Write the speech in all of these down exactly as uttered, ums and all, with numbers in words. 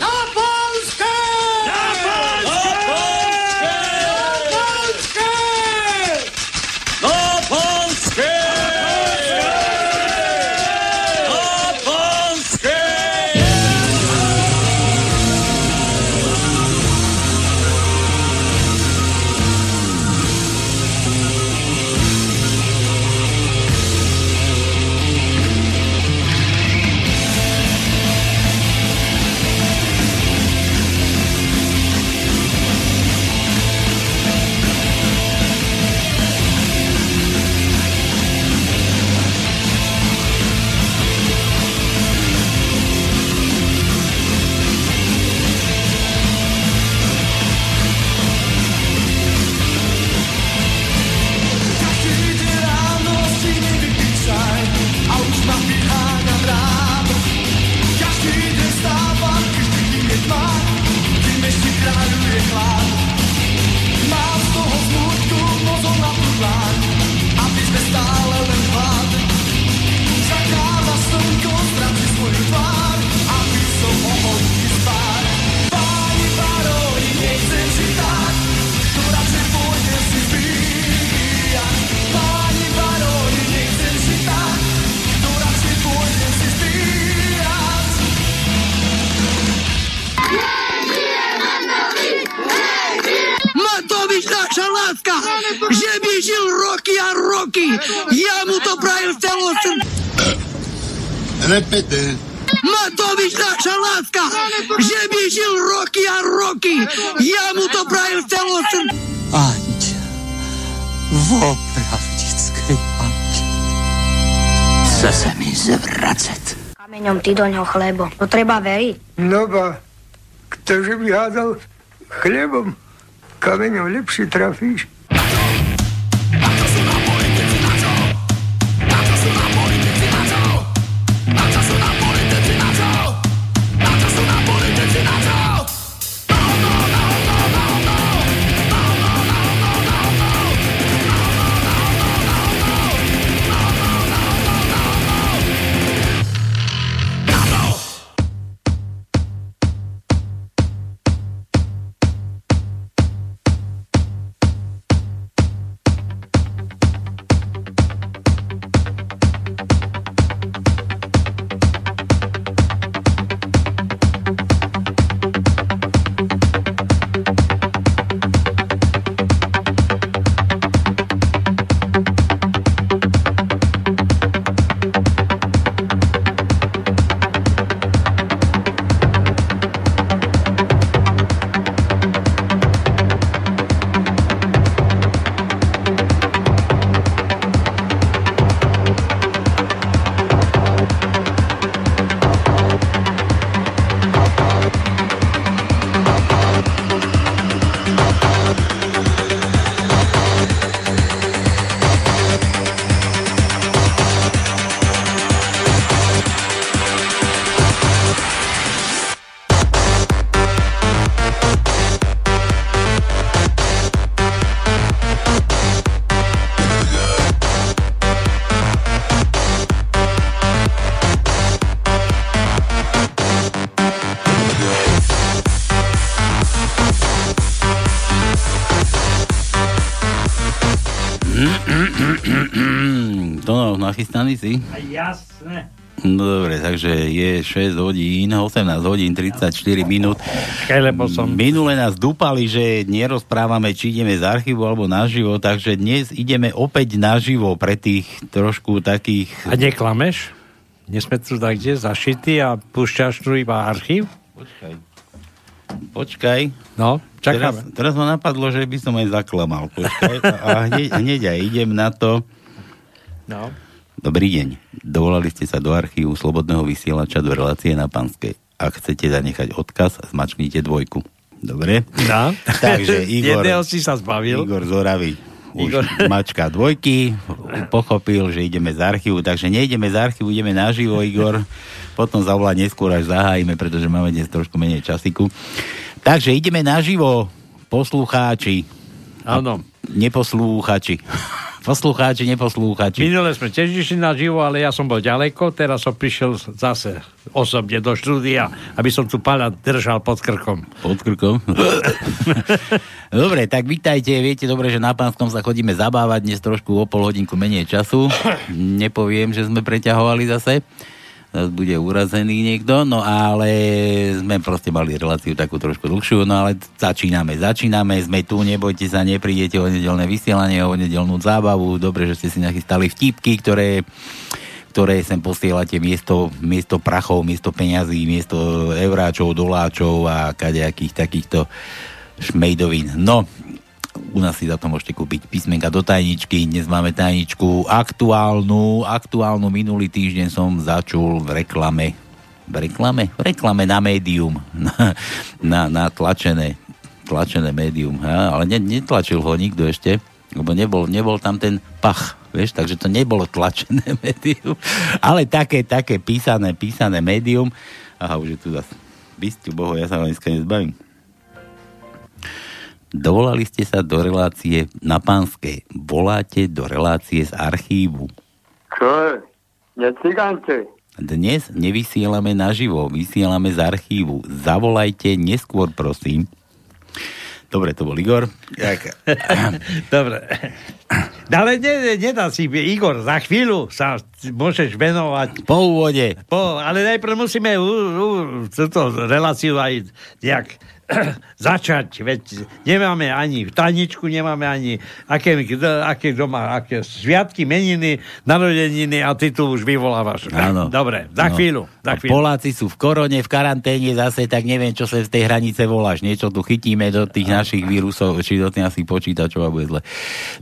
Na panské! Na panské! Na panské! Na panské! Na panské! Že by žil roky a roky. Ja mu to prajem celú srdce. Repete. Matovič, naša láska. Že by žil roky a roky. Ja mu to prajem celú srdce. Anďa, vo pravdickej Anďa. Chce sa mi zvracať. Kameňom ty do ňoho chlebo. To treba veriť. No ba, ktože by hádal chlebom? Kameňom lepšie trafíš. Nachystaný si? Jasné. No dobre, takže je šesť hodín, osemnásť hodín, tridsaťštyri minút. Som... Minule nás dúpali, že nerozprávame, či ideme z archívu alebo naživo, takže dnes ideme opäť naživo pre tých trošku takých... A neklameš? Nie sme tu takde zašití a púšťaš tu iba archív? Počkaj. Počkaj. No, čakáme. Teraz, teraz ma napadlo, že by som aj zaklamal. Počkaj. A hneď, hneď aj idem na to. No. Dobrý deň. Dovolali ste sa do archívu Slobodného vysielača do relácie Na panskej. Ak chcete zanechať odkaz, zmačknite dvojku. Dobre? No. Takže Igor, sa zbavil. Igor z Oravy už Igor. mačka dvojky, pochopil, že ideme z archívu, takže nejdeme z archívu, ideme naživo, Igor. Potom zavolá neskôr, až zahájime, pretože máme dnes trošku menej časiku. Takže ideme naživo, poslucháči. Áno. Neposlúchači. Poslucháči, neposlúchači. Minule sme tiež išli na živo, ale ja som bol ďaleko, teraz som prišiel zase osobne do štúdia, aby som tu Paľa držal pod krkom. Pod krkom? Dobre, tak vítajte, viete dobre, že na Panskom sa chodíme zabávať, dnes trošku o pol hodinku menej času. Nepoviem, že sme preťahovali zase. Bude urazený niekto, no ale sme proste mali reláciu takú trošku dlhšiu, no ale začíname, začíname, sme tu, nebojte sa, neprídete o nedeľné vysielanie, o nedeľnú zábavu, dobre, že ste si nachystali vtipky, ktoré, ktoré sem posielate miesto, miesto prachov, miesto peňazí, miesto euráčov, doláčov a kadejakých takýchto šmejdovín. No, u nás si za to môžete kúpiť písmenka do tajničky. Dnes máme tajničku aktuálnu. Aktuálnu minulý týždeň som začul v reklame. V reklame? V reklame na médium. Na, na, na tlačené. Tlačené médium. Ha? Ale netlačil ho nikto ešte, lebo nebol, nebol tam ten pach. Vieš? Takže to nebolo tlačené médium. Ale také, také písané, písané médium. Aha, už je tu zase. Bystiu boho, ja sa ho dneska nezbavím. Dovolali ste sa do relácie Na Panské. Voláte do relácie z archívu. Čo? Necigante. Dnes nevysielame naživo, vysielame z archívu. Zavolajte neskôr, prosím. Dobre, to bol Igor. Dobre. Ale nedá si, Igor, za chvíľu sa môžeš venovať. Po úvode. Po, ale najprv musíme u, u, túto reláciu aj nejak začať, veď nemáme ani tajničku, nemáme ani aké, aké doma, aké sviatky, meniny, narodeniny a ty tu už vyvolávaš. Áno. Dobre, za no. chvíľu. Za chvíľu. Poláci sú v korone, v karanténe zase, tak neviem, čo sa z tej hranice voláš. Niečo tu chytíme do tých našich vírusov, či do tých našich počítačov a bude zle.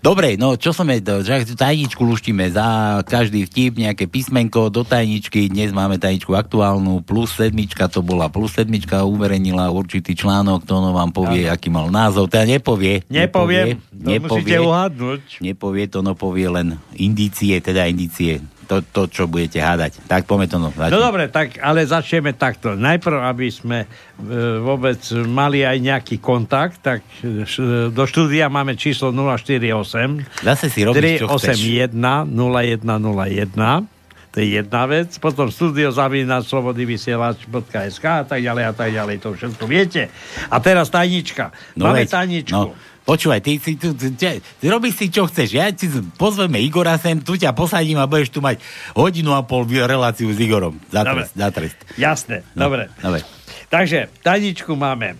Dobre, no čo sme, tajničku luštíme za každý vtip, nejaké písmenko do tajničky, dnes máme tajničku aktuálnu, plus sedmička to bola, plus sedmička uverejnila určitý člán. Áno, kto ono vám povie, ano. Aký mal názov. Teda nepovie. Nepoviem. Nepovie, to nepovie, musíte uhádnuť. Nepovie, to ono povie len indície, teda indície. To, to čo budete hádať. Tak poďme to. No, no dobre, tak, ale začneme takto. Najprv, aby sme e, vôbec mali aj nejaký kontakt, tak š, do štúdia máme číslo nula štyri osem. Zase si robíš, čo chceš. tri osem jeden nula jeden nula jeden. To je jedna vec, potom studio zavína slobodnyvysielač bodka es ká a tak ďalej a tak ďalej, to všetko viete. A teraz tajnička. No máme veď, tajničku. No, počúvaj, ty, ty, ty, ty, ty, ty robíš si, čo chceš. Ja ti pozveme Igora sem, tu ťa posadím a budeš tu mať hodinu a pol reláciu s Igorom. Za trest, za trest. Jasné, no, dobre. dobre. Takže tajničku máme.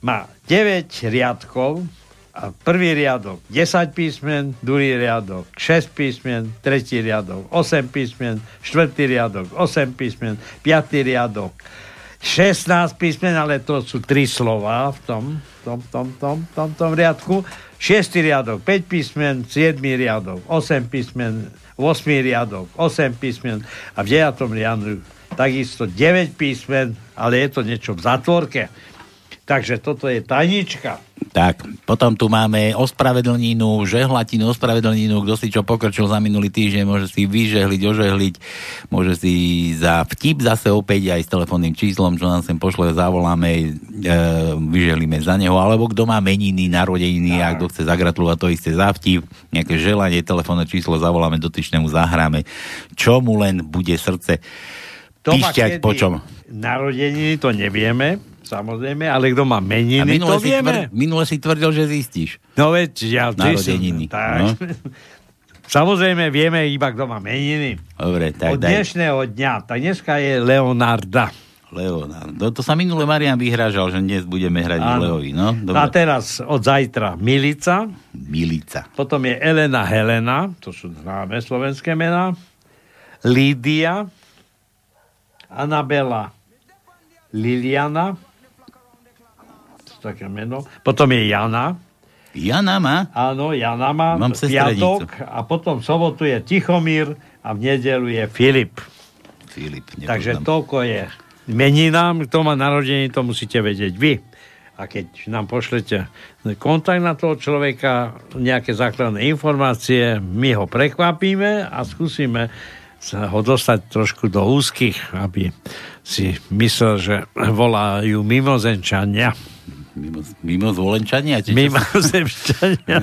Má deväť riadkov. A prvý riadok desať písmen, druhý riadok šesť písmen, tretí riadok osem písmen, štvrtý riadok osem písmen, piatý riadok šestnásť písmen, ale to sú tri slova v tom, tom, tom, tom, tom, tom riadku. šiesty riadok päť písmen, siedmy riadok osem písmen, ôsmy riadok osem písmen a v deviatom riadku takisto deväť písmen, ale je to niečo v zatvorke. Takže toto je tajnička. Tak, potom tu máme ospravedlninu, žehlatinu, ospravedlninu. Kto si čo pokročil za minulý týždeň, môže si vyžehliť, ožehliť. Môže si za vtip zase opäť aj s telefónnym číslom, čo nám sem pošle, zavoláme, e, vyžehlíme za neho. Alebo kto má meniny, narodeniny, a kto chce zagratulovať, to isté za vtip. Nejaké želanie, telefónne číslo, zavoláme, dotyčnému zahráme. Čo mu len bude srdce píšťať po čom. Narodeniny to nevieme, samozrejme, ale kto má meniny, to vieme. Tvr- minule si tvrdil, že zistíš. No veď, ja zistím. No. Samozrejme, vieme iba, kto má meniny. Dobre, tak od daj. Od dnešného dňa, tak dneska je Leonarda. Leonardo, to sa minule Marian vyhrážal, že dnes budeme hrať Leovi, no? Dobre. A teraz od zajtra Milica. Milica. Potom je Elena Helena, to sú známe slovenské mená. Lídia. Anabela. Liliana, také meno. Potom je Jana. Jana má? Áno, Jana má. Mám piatok a potom sobotu je Tichomír a v nedelu je Filip. Filip, nepoznám. Takže toľko je meninám, kto má narodenie, to musíte vedieť vy. A keď nám pošlete kontakt na toho človeka, nejaké základné informácie, my ho prekvapíme a skúsime sa ho dostať trošku do úzkých, aby si myslel, že volajú mimozenčania. Mimo, mimozvolenčania? Mimozemšťania.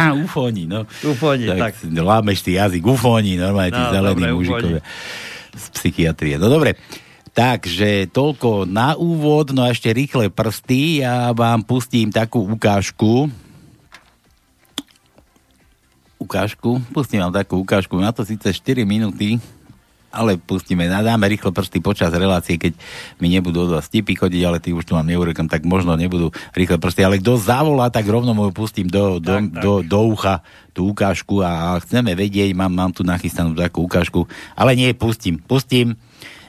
A ufóni, no. Ufóni, tak. tak. Lámeš ty jazyk, ufóni, normálne tí no, zelení mužikovia z psychiatrie. No dobre, takže toľko na úvod, no a ešte rýchle prsty, ja vám pustím takú ukážku. Ukážku, pustím vám takú ukážku, na to síce štyri minúty, ale pustíme, dáme rýchlo prsty počas relácie, keď mi nebudú od vás tipy chodiť, ale ty už tu mám neurekam, tak možno nebudú rýchle prsty, ale kto zavolá, tak rovno mu pustím do, do, tak, tak. do, do ucha tú ukážku a chceme vedieť, mám, mám tu nachystanú takú ukážku, ale nie, pustím, pustím,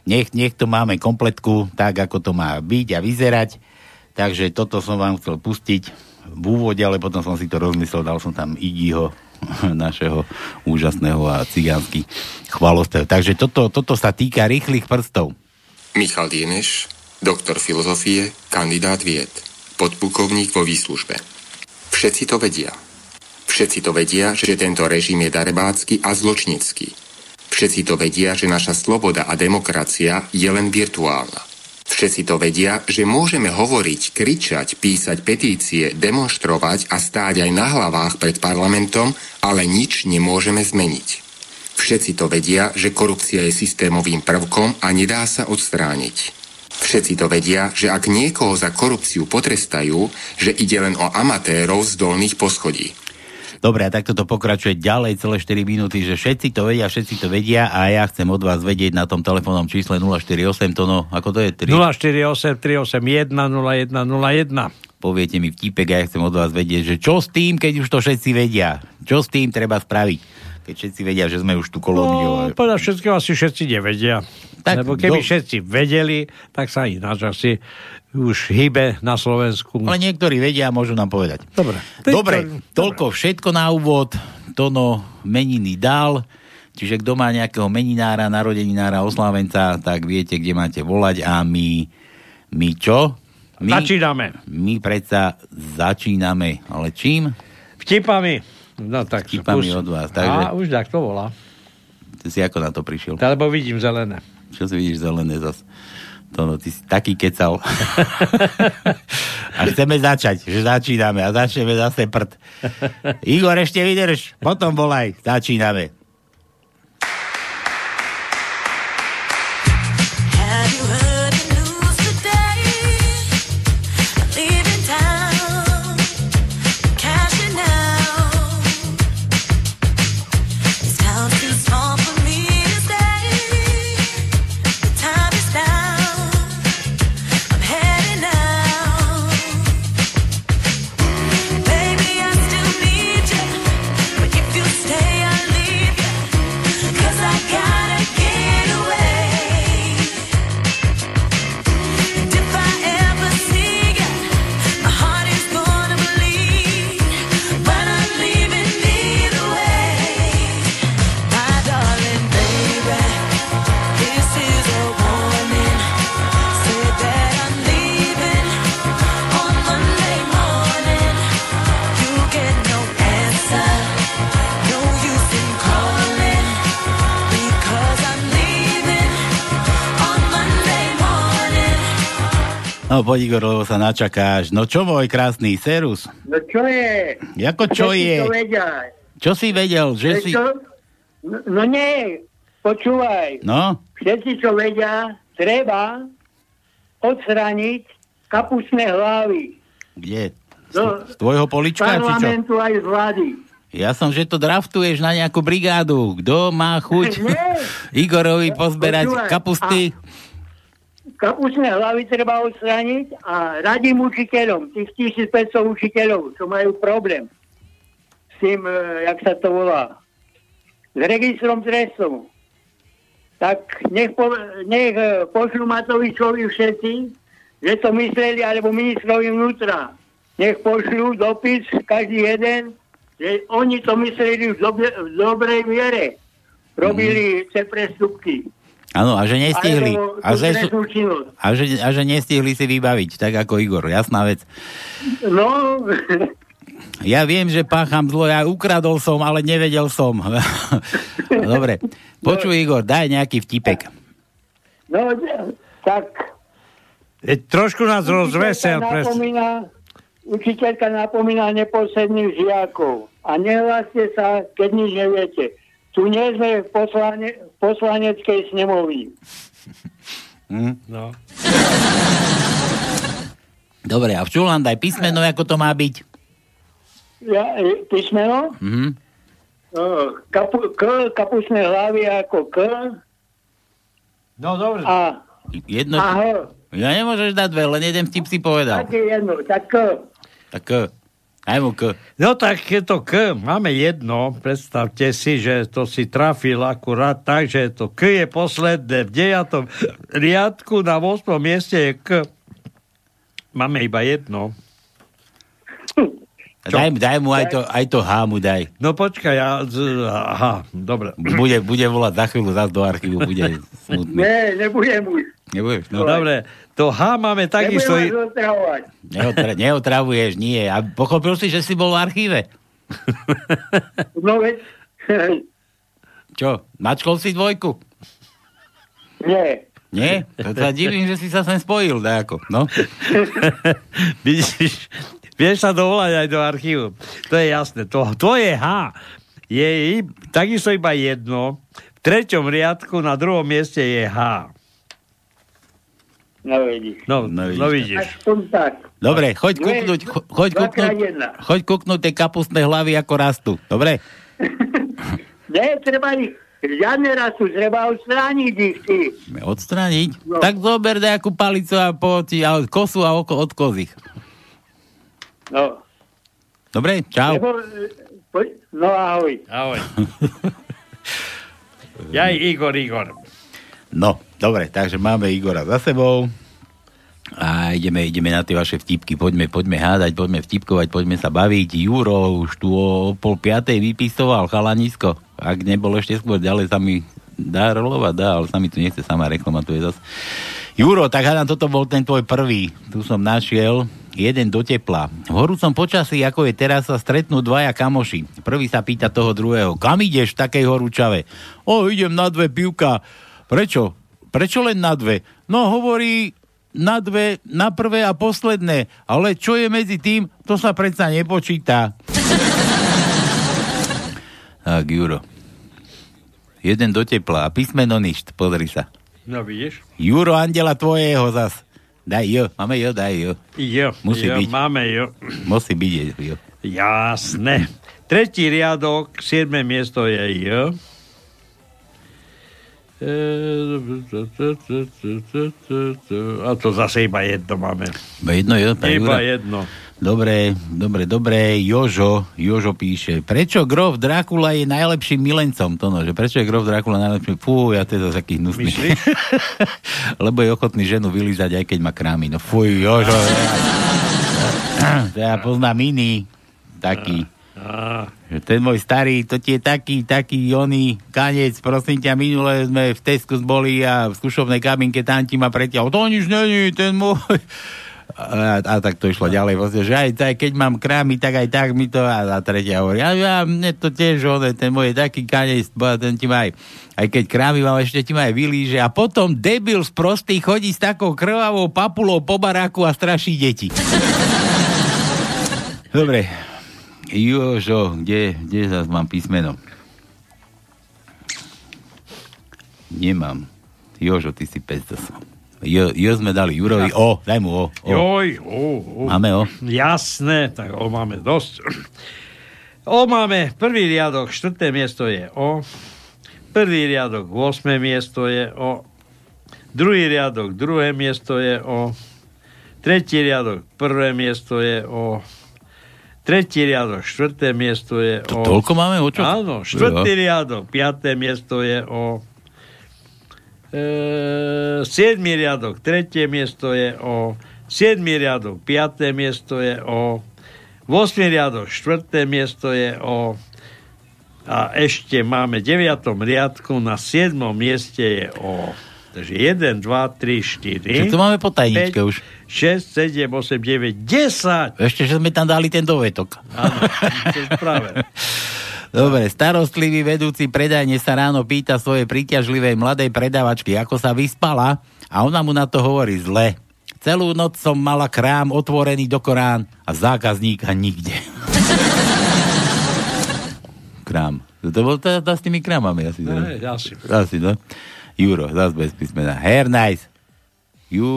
nech, nech to máme kompletku, tak ako to má byť a vyzerať, takže toto som vám chcel pustiť v úvode, ale potom som si to rozmyslel, dal som tam Igiho, našeho úžasného a cigánsky chvalostého. Takže toto, toto sa týka rýchlych prstov. Michal Dieneš, doktor filozofie, kandidát vied, podpukovník vo výslužbe. Všetci to vedia. Všetci to vedia, že tento režim je darebácky a zločnícky. Všetci to vedia, že naša sloboda a demokracia je len virtuálna. Všetci to vedia, že môžeme hovoriť, kričať, písať petície, demonštrovať a stáť aj na hlavách pred parlamentom, ale nič nemôžeme zmeniť. Všetci to vedia, že korupcia je systémovým prvkom a nedá sa odstrániť. Všetci to vedia, že ak niekoho za korupciu potrestajú, že ide len o amatérov z dolných poschodí. Dobre, a takto to pokračuje ďalej celé štyri minúty, že všetci to vedia, všetci to vedia a ja chcem od vás vedieť na tom telefónnom čísle nula štyri osem, to no, ako to je? tri... nula štyri osem tri osem jeden nula jeden nula jeden. Poviete mi vtípek a ja chcem od vás vedieť, že čo s tým, keď už to všetci vedia? Čo s tým treba spraviť? Keď všetci vedia, že sme už tu kolóniou. No, podľa všetkého asi všetci nevedia. Tak, lebo keby do... všetci vedeli, tak sa ináč asi už hýbe na Slovensku. Ale niektorí vedia a môžu nám povedať. Dobre. Dobre, toľko všetko na úvod. Tono meniny dal. Čiže kto má nejakého meninára, narodeninára, oslávenca, tak viete, kde máte volať. A my, my čo? My, začíname. My predsa začíname. Ale čím? Vtipami. No tak. Vtipami už, od vás. Takže... A už tak to volá. Ty si ako na to prišiel? Lebo vidím zelené. Čo si vidíš zelené zas? To no, ty si taký kecal. A chceme začať, že začíname a začneme zase prd. Igor, ešte vydrž, potom volaj, začíname. No poď Igor, lebo sa načakáš. No čo môj krásny, serus? No čo je? Jako čo je? Čo si vedel, že Všetko? si... No, no nie, počúvaj. No? Všetci, čo vedia, treba odstrániť kapustné hlavy. Kde? Z, no, z tvojho polička? Parlamentu aj z vlády. Ja som, že to draftuješ na nejakú brigádu. Kto má chuť Igorovi pozberať počúvaj. Kapusty? A... Kapustné hlavy treba odstrániť a radím učiteľom, tých tisícpäťsto učiteľov, čo majú problém s tým, jak sa to volá, s registrom trestov. Tak nech, po, nech pošlu Matovičovi všetci, že to mysleli, alebo ministrovi vnútra. Nech pošlu dopis, každý jeden, že oni to mysleli v, dobe, v dobrej viere. Robili tie prestupky. Áno, a že nestihli. A že, a, že, a že nestihli si vybaviť, tak ako Igor, jasná vec. No. Ja viem, že pácham zlo, ja ukradol som, ale nevedel som. Dobre, počuj no. Igor, daj nejaký vtipek. No, tak. E, trošku nás rozvesel. Pres... Učiteľka napomína neposledných žiakov a nehláste sa, keď nič neviete. Tu nie sme v poslane, poslaneckej snemovni. Mm. No. Dobre, a včulám, daj písmeno, ako to má byť. Ja, písmeno? Mm. Kapu, k, kapusné hlavy ako K. No, dobre. A, jedno... a H. Ja nemôžeš dať dve, len jeden vtip si povedal. Tak jedno, tak K. Tak K. Aj mu K. No tak je to K. Máme jedno. Predstavte si, že to si trafil akurát tak, že to K je posledné. V deviatom riadku na ôsmom mieste je K. Máme iba jedno. Daj, daj mu aj to, aj to H mu daj. No počkaj, ja... Aha, dobre. Bude, bude volať za chvíľu, zás do archívu bude smutný. Ne, nebudem už. Nebudeš, no. Dobre, to H máme takisto... Nebudem vás otravovať. Neotra, neotravuješ, nie. A pochopil si, že si bol v archíve? No veď... Čo, mačkol si dvojku? Nie. Nie? To sa divím, že si sa sem spojil, dajako. No. Vidíš... Vieš sa dovolať aj do archívu. To je jasné. To, to je H. Je takisto iba jedno. V treťom riadku na druhom mieste je H. No vidíš. No, no vidíš. No, vidíš. Dobre, choď kúknuť, cho, choď, kúknuť, choď kúknuť tie kapustné hlavy, ako rastú. Dobre? Ne, treba ich žiadne rastú, treba odstrániť ich. Odstrániť? No. Tak zober nejakú palicu a poči, a kosu a oko od kozich. No. Dobre, čau. Nebo, no ahoj. Ahoj. Ja Igor, Igor. No, dobre, takže máme Igora za sebou a ideme, ideme na tie vaše vtipky. Poďme, poďme hádať, poďme vtipkovať, poďme sa baviť. Juro už tu o pol piatej vypisoval, chalanisko. Ak nebol ešte skôr, ďalej sa mi dá rolovať, dá, ale sa mi tu nechce, sama reklama tu je zase. Juro, tak hádam, toto bol ten tvoj prvý. Tu som našiel... Jeden do tepla. V horúcom počasí, ako je teraz, sa stretnú dvaja kamoši. Prvý sa pýta toho druhého. Kam ideš v takej horúčave? O, idem na dve pivka. Prečo? Prečo len na dve? No, hovorí na dve, na prvé a posledné. Ale čo je medzi tým? To sa predsa nepočíta. Tak, Juro. Jeden do tepla. A písmeno ništ. Pozri sa. No, vidíš? Juro, andela tvojého zas. Daj jo, máme jo, daj jo. Jo, musí jo, byť. Máme jo. Musí byť jo. Jasné. Tretí riadok, siedme miesto je jo. A to zase iba jedno máme. Iba jedno jo? Iba jedno. Dobre, dobre, dobre. Jožo, Jožo píše. Prečo grof Drákula je najlepším milencom? To no, že prečo je grof Drákula najlepším? Fú, ja to je zase taký hnusný. Lebo je ochotný ženu vylízať, aj keď má krámy. No fuj, Jožo. Ja poznám iný taký. Ten môj starý, to ti je taký, taký oný kanec. Prosím ťa, minule sme v Tesku boli a v skúšovnej kabinke tam ti ma pretiahol. To nič není, ten môj... A, a tak to išlo ďalej, vlastne, že aj, aj keď mám krámy, tak aj tak mi to a, a tretia hovorí, a ja, mne to tiež one, ten môj taký kanec, ten ti má aj, aj keď krámy mám, ešte ti má aj vylíže a potom debil z prostý chodí s takou krvavou papulou po baráku a straší deti. Dobre, Jožo, kde, kde zase mám písmeno? Nemám. Jožo, ty si pes zase. Jo, jo sme dali Jurovi, o, daj mu o. o. Joj, o, o. Máme o? Jasné, tak o máme dosť. O máme, prvý riadok, štvrté miesto je o. Prvý riadok, osme miesto je o. Druhý riadok, druhé miesto je o. Tretí riadok, prvé miesto je o. Tretí riadok, štvrté miesto je o. To toľko máme o čo? Áno, štvrtý riadok, piaté miesto je o. Uh, siedmy riadok, tretie miesto je o, siedmy riadok, piaté miesto je o, osmy riadok, štvrté miesto je o, a ešte máme v deviatom riadku, na siedmom mieste je o. Takže jeden, dva, tri, štyri. Čo to máme po tajničke päť, už? šesť, sedem, osem, deväť, desať. Ešte, že sme tam dali ten dovetok. Áno, to je práve. Dobre, starostlivý vedúci predajne sa ráno pýta svojej príťažlivej mladej predavačky, ako sa vyspala a ona mu na to hovorí zle. Celú noc som mala krám otvorený do Korán a zákazník a nikde. Krám. To bol tá, tá s tými krámami asi. No, je, ďalší. Asi, no. Juro, zás bez písmena. Hair nice. Jú,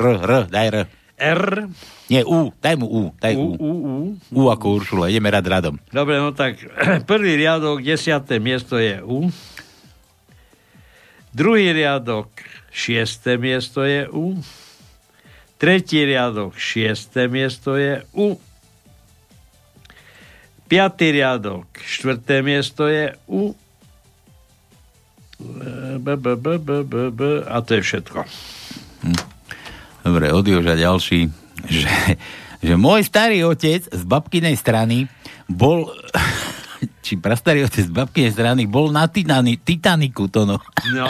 r, r, daj r. R. Nie, U, daj mu U, daj U. U, U, U. U ako Uršula, ideme rad radom. Dobre, no tak prvý riadok, desiate miesto je U. Druhý riadok, šieste miesto je U. Tretí riadok, šieste miesto je U. Piatý riadok, štvrté miesto je U. B, b, b, b, b, b, a to je všetko. Dobre, odjoža ďalší, že, že môj starý otec z babkynej strany bol, či prastarý otec z babkynej strany bol na titani, Titaniku, to no. no.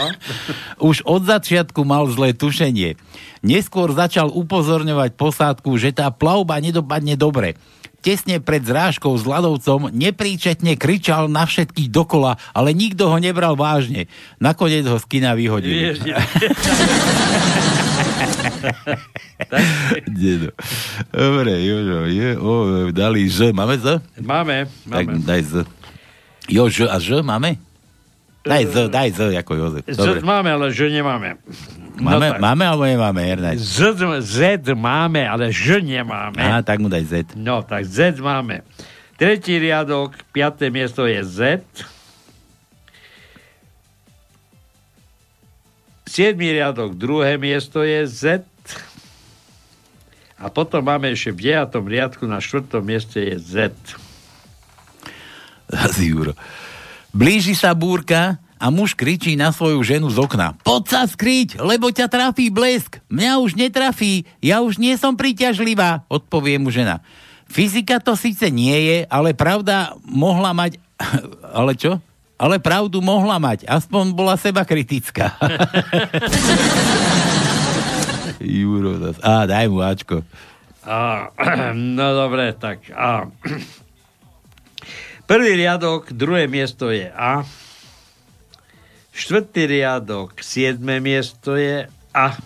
Už od začiatku mal zlé tušenie. Neskôr začal upozorňovať posádku, že tá plavba nedopadne dobre. Tesne pred zrážkou s ľadovcom nepríčetne kričal na všetkých dokola, ale nikto ho nebral vážne. Nakoniec ho z kina vyhodili. Dobre, Jožo, je, o, dali Ž. Máme Z? Máme, máme. Tak daj Z. Jož a Ž máme? Daj Z, daj Z, ako Jozef. Dobre. Z máme, ale Ž nemáme. Máme, no máme alebo nemáme? Z, Z máme, ale Ž nemáme. Aha, tak mu daj Z. No, tak Z máme. Tretí riadok, piaté miesto je Z. Siedmý riadok, druhé miesto je Z. A potom máme ešte v deviatom riadku, na štvrtom mieste je Z. Asi, Juro. Blíži sa búrka a muž kričí na svoju ženu z okna. Poď sa skryť, lebo ťa trafí blesk. Mňa už netrafí, ja už nie som príťažlivá, odpovie mu žena. Fyzika to síce nie je, ale pravda mohla mať... Ale čo? Ale pravdu mohla mať. Aspoň bola sebakritická. Juro, zás. Á, daj mu Ačko. Á, no dobre, tak Á. Prvý riadok, druhé miesto je A. Štvrtý riadok, siedme miesto je A.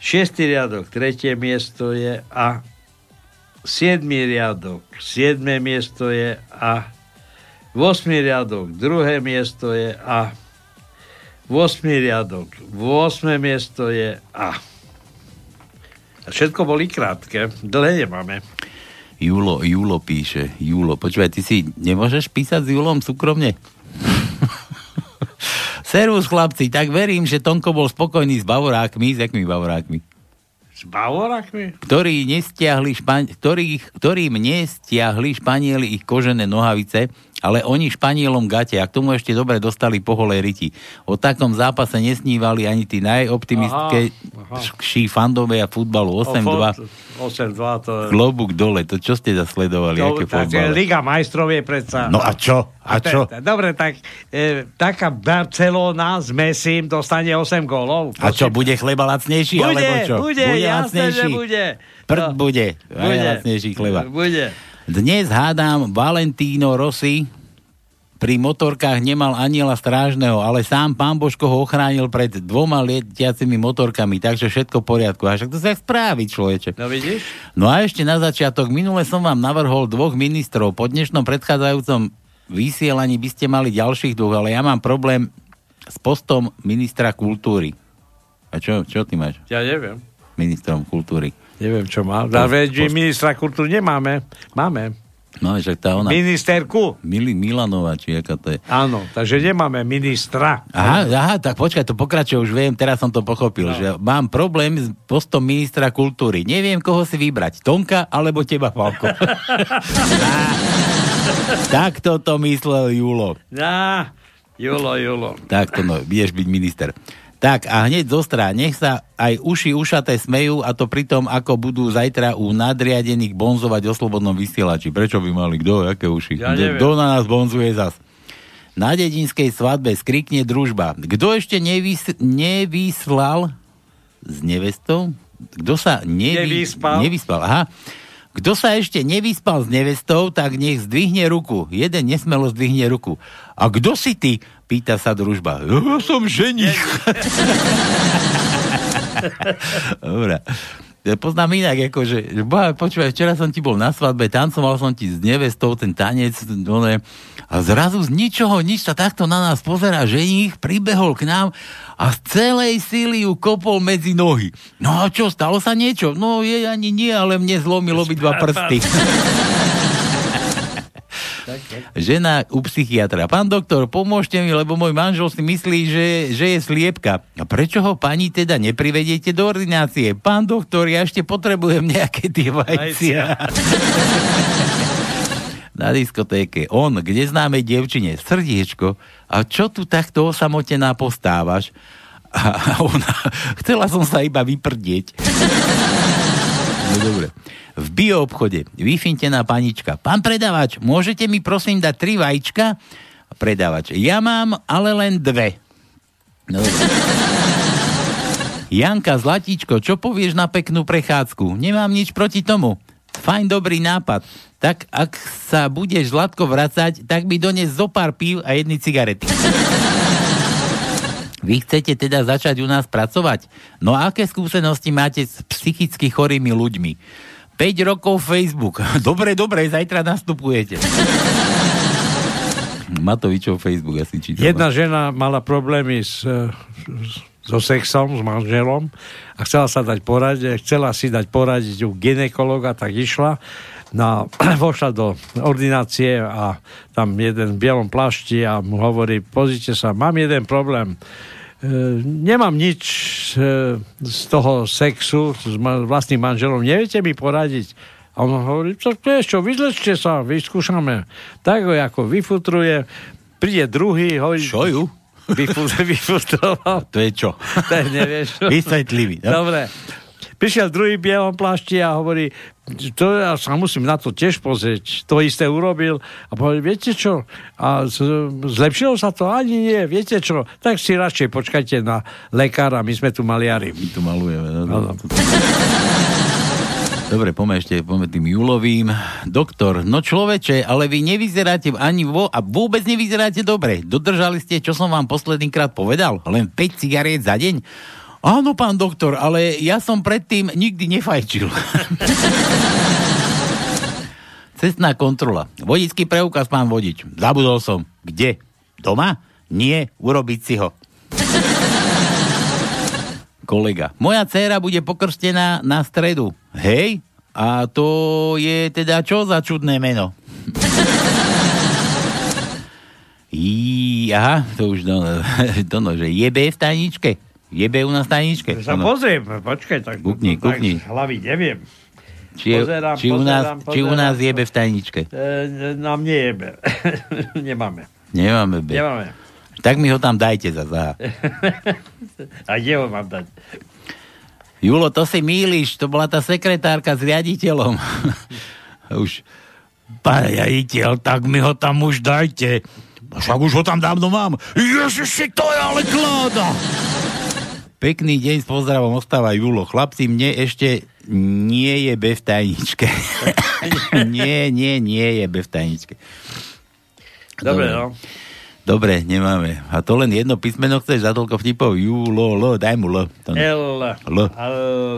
Šiestý riadok, tretie miesto je A. Siedmý riadok, siedme miesto je A. Vosmý riadok, druhé miesto je A. Vosmý riadok, vosme miesto je A. A všetko boli krátke, dlhé nemáme. Julo, Julo píše, Julo. Počúvaj, ty si nemôžeš písať s Julom súkromne? Servus, chlapci, tak verím, že Tonko bol spokojný s bavorákmi. S jakými bavorákmi? S bavorákmi? Ktorí nestiahli špan... Ktorých... Ktorým nestiahli Španieli ich kožené nohavice, ale oni Španielom gate a k tomu ešte dobre dostali po holé riti. O takom zápase nesnívali ani tí najoptimistickejší fandovia futbalu osem dva. Klobúk dole, to čo ste zasledovali? To, tá, Liga majstrov je predsa... No a čo? A čo? Dobre, tak e, taká Barcelona s Messim dostane osem gólov. A čo, bude chleba lacnejší? Bude, alebo čo? bude, bude jasné, že bude. Prd no, bude, bude lacnejší chleba. Bude. Dnes hádam Valentino Rossi pri motorkách nemal aniela strážneho, ale sám pán Božko ho ochránil pred dvoma lietiacimi motorkami, takže všetko v poriadku. A však to sa správi, človeče. No vidíš? No a ešte na začiatok, minule som vám navrhol dvoch ministrov. Po dnešnom predchádzajúcom vysielaní by ste mali ďalších dvoch, ale ja mám problém s postom ministra kultúry. A čo, čo ty máš? Ja neviem. Ministrom kultúry. Neviem, čo má. Na veď ministra kultúry nemáme. Máme. No, však tá ona... Ministerku. Mili, Milanová, či jaká to je. Áno, takže nemáme ministra. Aha, aha, tak počkaj, to pokračuje, už viem, teraz som to pochopil, no. Že mám problém s postom ministra kultúry. Neviem, koho si vybrať. Tonka, alebo teba, Paľko. Tak toto myslel Julo. Á, Julo, Julo. Tak to no, budeš byť minister. Tak a hneď zostrá, nech sa aj uši ušaté smejú a to pritom, ako budú zajtra u nadriadených bonzovať o slobodnom vysielači. Prečo by mali? Kto? Jaké uši? Ja kto na nás bonzuje zas? Na dedinskej svadbe skrikne družba. Kto ešte nevys- nevyslal s nevestou? Kto sa nevy- nevyspal? Nevyspal, aha. Kto sa ešte nevyspal s nevestou, tak nech zdvihne ruku. Jeden nesmelo zdvihne ruku. A kto si ty? Pýta sa družba. Ja som ženich. Dobre. Ja poznám inak, akože, boha, počúvaj, včera som ti bol na svadbe, tancoval som ti s nevestou ten tanec, one, a zrazu z ničoho nič sa takto na nás pozerá ženích, pribehol k nám a z celej síly ju kopol medzi nohy. No a čo, stalo sa niečo? No jej ani nie, ale mne zlomil obidva prsty. Tak, tak. Žena u psychiatra. Pán doktor, pomôžte mi, lebo môj manžel si myslí, že, že je sliepka. A prečo ho pani teda neprivediete do ordinácie? Pán doktor, ja ešte potrebujem nejaké tie vajcia. Na diskotéke. On, kde známe dievčine? Srdiečko. A čo tu takto osamotená postávaš? A ona, chcela som sa iba vyprdieť. No dobre. V bioobchode vyfintená panička. Pán predávač, môžete mi prosím dať tri vajíčka? Predávač, ja mám, ale len dve. No. Janka, zlatíčko, čo povieš na peknú prechádzku? Nemám nič proti tomu. Fajn, dobrý nápad. Tak ak sa budeš, Zlatko, vracať, tak mi dones zo pár pív a jedny cigarety. Vy chcete teda začať u nás pracovať? No a aké skúsenosti máte s psychicky chorými ľuďmi? päť rokov Facebook. Dobre, dobre, zajtra nastupujete. Matovičov Facebook asi čítam. Jedna žena mala problémy s, so sexom, s manželom a chcela sa dať poradiť, chcela si dať poradiť u gynekologa, tak išla. No, vošla do ordinácie a tam jeden v bielom plášti a mu hovorí, pozrite sa, mám jeden problém. E, nemám nič e, z toho sexu s ma- vlastným manželom. Neviete mi poradiť? A on hovorí, tak to je čo, vyzlečte sa, vyskúšame. Tak ho ako vyfutruje, príde druhý, hovorí... Čo ju? Vyfutroval. To je čo? To je, nevieš. Vysvetlivý. Dobre. Prišiel druhý v bielom plášti a hovorí, to ja sa musím na to tiež pozrieť. To isté urobil a povedal, viete čo? A zlepšilo sa to? Ani nie, viete čo? Tak si radšej počkajte na lekára, my sme tu maliari. My tu malujeme. No, no, no. Dobre, poďme ešte poďme tým Julovým. Doktor, no človeče, ale vy nevyzeráte ani vo a vôbec nevyzeráte dobre. Dodržali ste, čo som vám poslednýkrát povedal? Len päť cigariet za deň? Áno, pán doktor, ale ja som predtým nikdy nefajčil. Cestná kontrola. Vodičský preukaz, pán vodič. Zabudol som. Kde? Doma? Nie, urobiť si ho. Kolega. Moja dcéra bude pokrstená na stredu. Hej? A to je teda čo za čudné meno? Jí, aha, to už dono, dono, že jebe v tajničke. Jebe u nás tajničke. Ja sa pozriem, počkaj, tak kúkni, kúkni. Hlavy neviem. Či, je, pozerám, či, pozerám, u nás, pozerám, či u nás jebe v tajničke? E, nám nejebe. Nemáme. Nemáme be. Nemáme. Tak mi ho tam dajte zasa. A kde ho mám dať? Julo, to si mýliš, to bola tá sekretárka s riaditeľom. Už, pán riaditeľ, tak mi ho tam už dajte. Však už ho tam dávno mám. Ježiši, to je ale kláda. Pekný deň, s pozdravom, ostáva Julo. Chlapci, mne ešte nie jebe v tajničke. nie, nie, nie jebe v tajničke. Dobre, Dobre, no. Dobre, nemáme. A to len jedno písmeno chceš za toľko vtipov. Julo, lo, daj mu lo. To... L. L. L.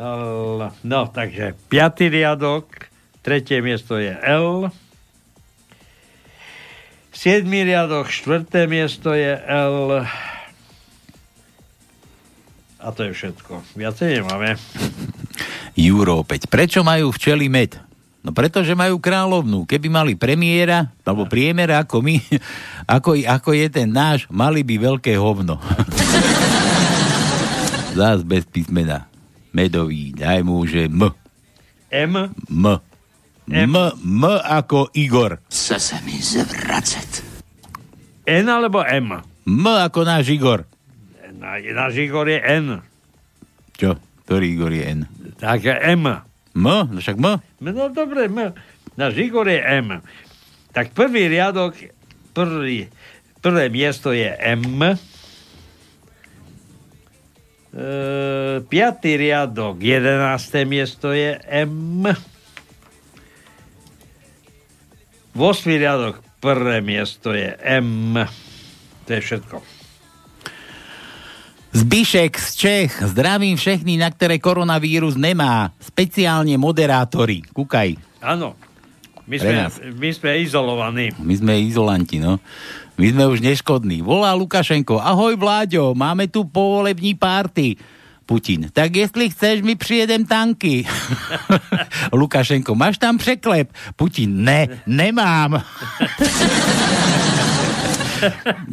L. No, takže piatý riadok, tretie miesto je L. Siedmý riadok, štvrté miesto je L... A to je všetko. Viacej nemáme. Juro opäť. Prečo majú včely med? No preto, že majú kráľovnú. Keby mali premiéra, alebo priemera ako my, ako, ako je ten náš, mali by veľké hovno. Zás bez písmena. Medový. Daj mu, že M. M? M. M. M ako Igor. Chce sa mi zvracať. N alebo M? M ako náš Igor. Náš Igor je N. Čo? Ktorý Igor je N? Tak M. M? No však M? No dobre, M. Náš Igor je M. Tak prvý riadok, prvý, prvé miesto je M. E, piatý riadok, jedenácté miesto je M. Vosmý riadok, prvé miesto je M. To je všetko. Zbišek z Čech, zdravím všechny, na ktoré koronavírus nemá, speciálne moderátori. Kúkaj. Áno, my sme, my sme izolovaní. My sme izolanti, no. My sme už neškodní. Volá Lukašenko, ahoj Vláďo, máme tu povolební párty. Putin, tak jestli chceš, mi přijedem tanky. Lukašenko, máš tam překlep? Putin, ne, nemám.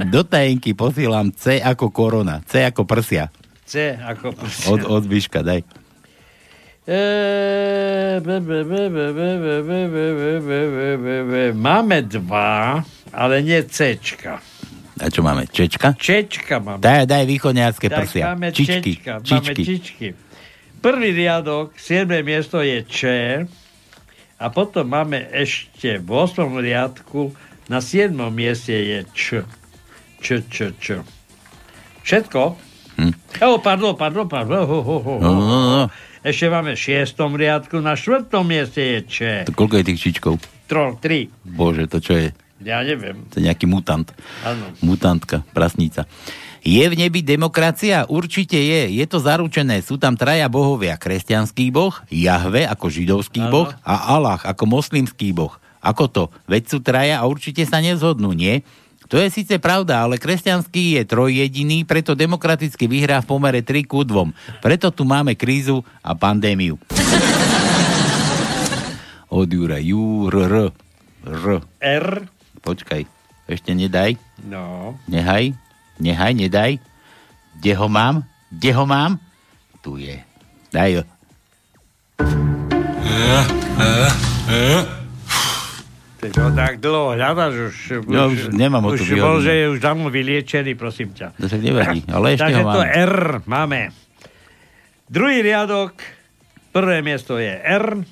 Do tajenky posílám C ako korona, C ako prsia. C ako prsia. Od, od Zbiška, daj. Máme dva, ale nie Cčka. A čo máme? Čečka? Čečka máme. Daj, daj východňarské prsia. Máme čičky. Čečka, čičky. Máme čičky. Prvý riadok, siedme miesto je Č. A potom máme ešte v osmom riadku, na siedmom mieste je Č. Č, Č, Č. Všetko? Hm. Oh, pardon, pardon, pardon. Ho, ho, ho, ho. No, no, no. Ešte máme v šiestom riadku, na štvrtom mieste je Č. To koľko je tých čičkov? Trol, tri. Bože, to čo je? Ja neviem. To je nejaký mutant. Áno. Mutantka, prasnica. Je v nebi demokracia? Určite je. Je to zaručené. Sú tam traja bohovia. Kresťanský boh, Jahve ako židovský ano. boh a Allah ako moslimský boh. Ako to? Veď sú traja a určite sa nezhodnú, nie? To je síce pravda, ale kresťanský je trojjediný, preto demokraticky vyhrá v pomere tri ku dvom. Preto tu máme krízu a pandémiu. Od Jura. Jur, r, r. R. Počkaj, ešte nedaj. No. Nehaj, nehaj, nedaj. Kde ho mám? Kde ho mám? Tu je. Daj ho. To tak dlho hľadaš už. No, už, už nemám o to vyhodnú. Už bol, že je už dávno vyliečený, prosím ťa. To sa nevadí, ale ešte ho máme. Takže to R máme. Druhý riadok, prvé miesto je R.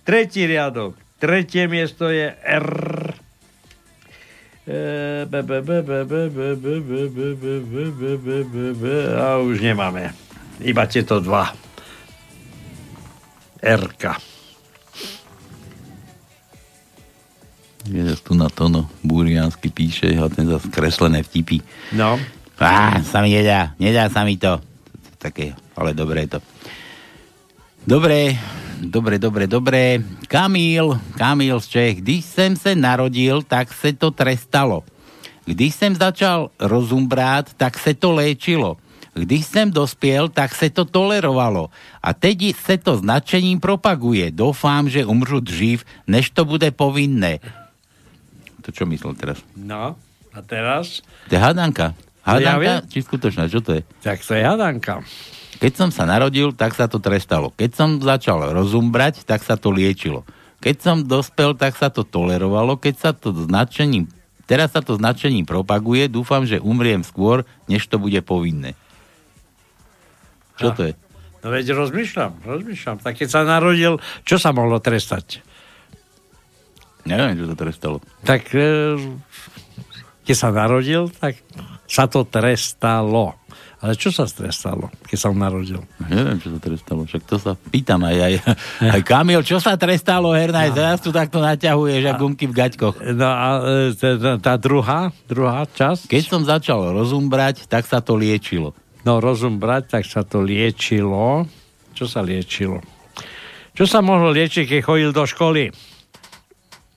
Tretí riadok, tretie miesto je R. A už nemáme. Iba tieto dva. R-ka. Je tu na to, no. Buriansky píše a ten zase kreslené vtipy. No. Á, sa mi nedá. Nedá sa mi to. Také, ale dobré je to. Dobre, dobre, dobre, dobre. Kamil, Kamil z Čech. Když som sa narodil, tak sa to trestalo. Když som začal rozum brát, tak sa to léčilo. Když som dospiel, tak sa to tolerovalo. A teď sa to značením propaguje. Doufám, že umřu dřív, než to bude povinné. To čo myslel teraz? No, a teraz? To je hadanka. Hadanka, či skutočná, čo to je? Tak to je hadanka. Keď som sa narodil, tak sa to trestalo. Keď som začal rozum brať, tak sa to liečilo. Keď som dospel, tak sa to tolerovalo. Keď sa to značením, teraz sa to značením propaguje, dúfam, že umriem skôr, než to bude povinné. Čo to je? No veď rozmýšľam, rozmýšľam. Tak keď sa narodil, čo sa mohlo trestať? Neviem, čo to trestalo. Tak keď sa narodil, tak sa to trestalo. Ale čo sa trestalo, keď sa narodil? Neviem, čo sa trestalo, však to sa pýtam aj, aj, aj Kamil, čo sa trestalo, Hernaj, teraz tu takto naťahuješ a gumky v gaťkoch. No a tá druhá, druhá časť? Keď som začal rozum brať, tak sa to liečilo. No rozum brať, tak sa to liečilo. Čo sa liečilo? Čo sa mohlo liečiť, keď chodil do školy?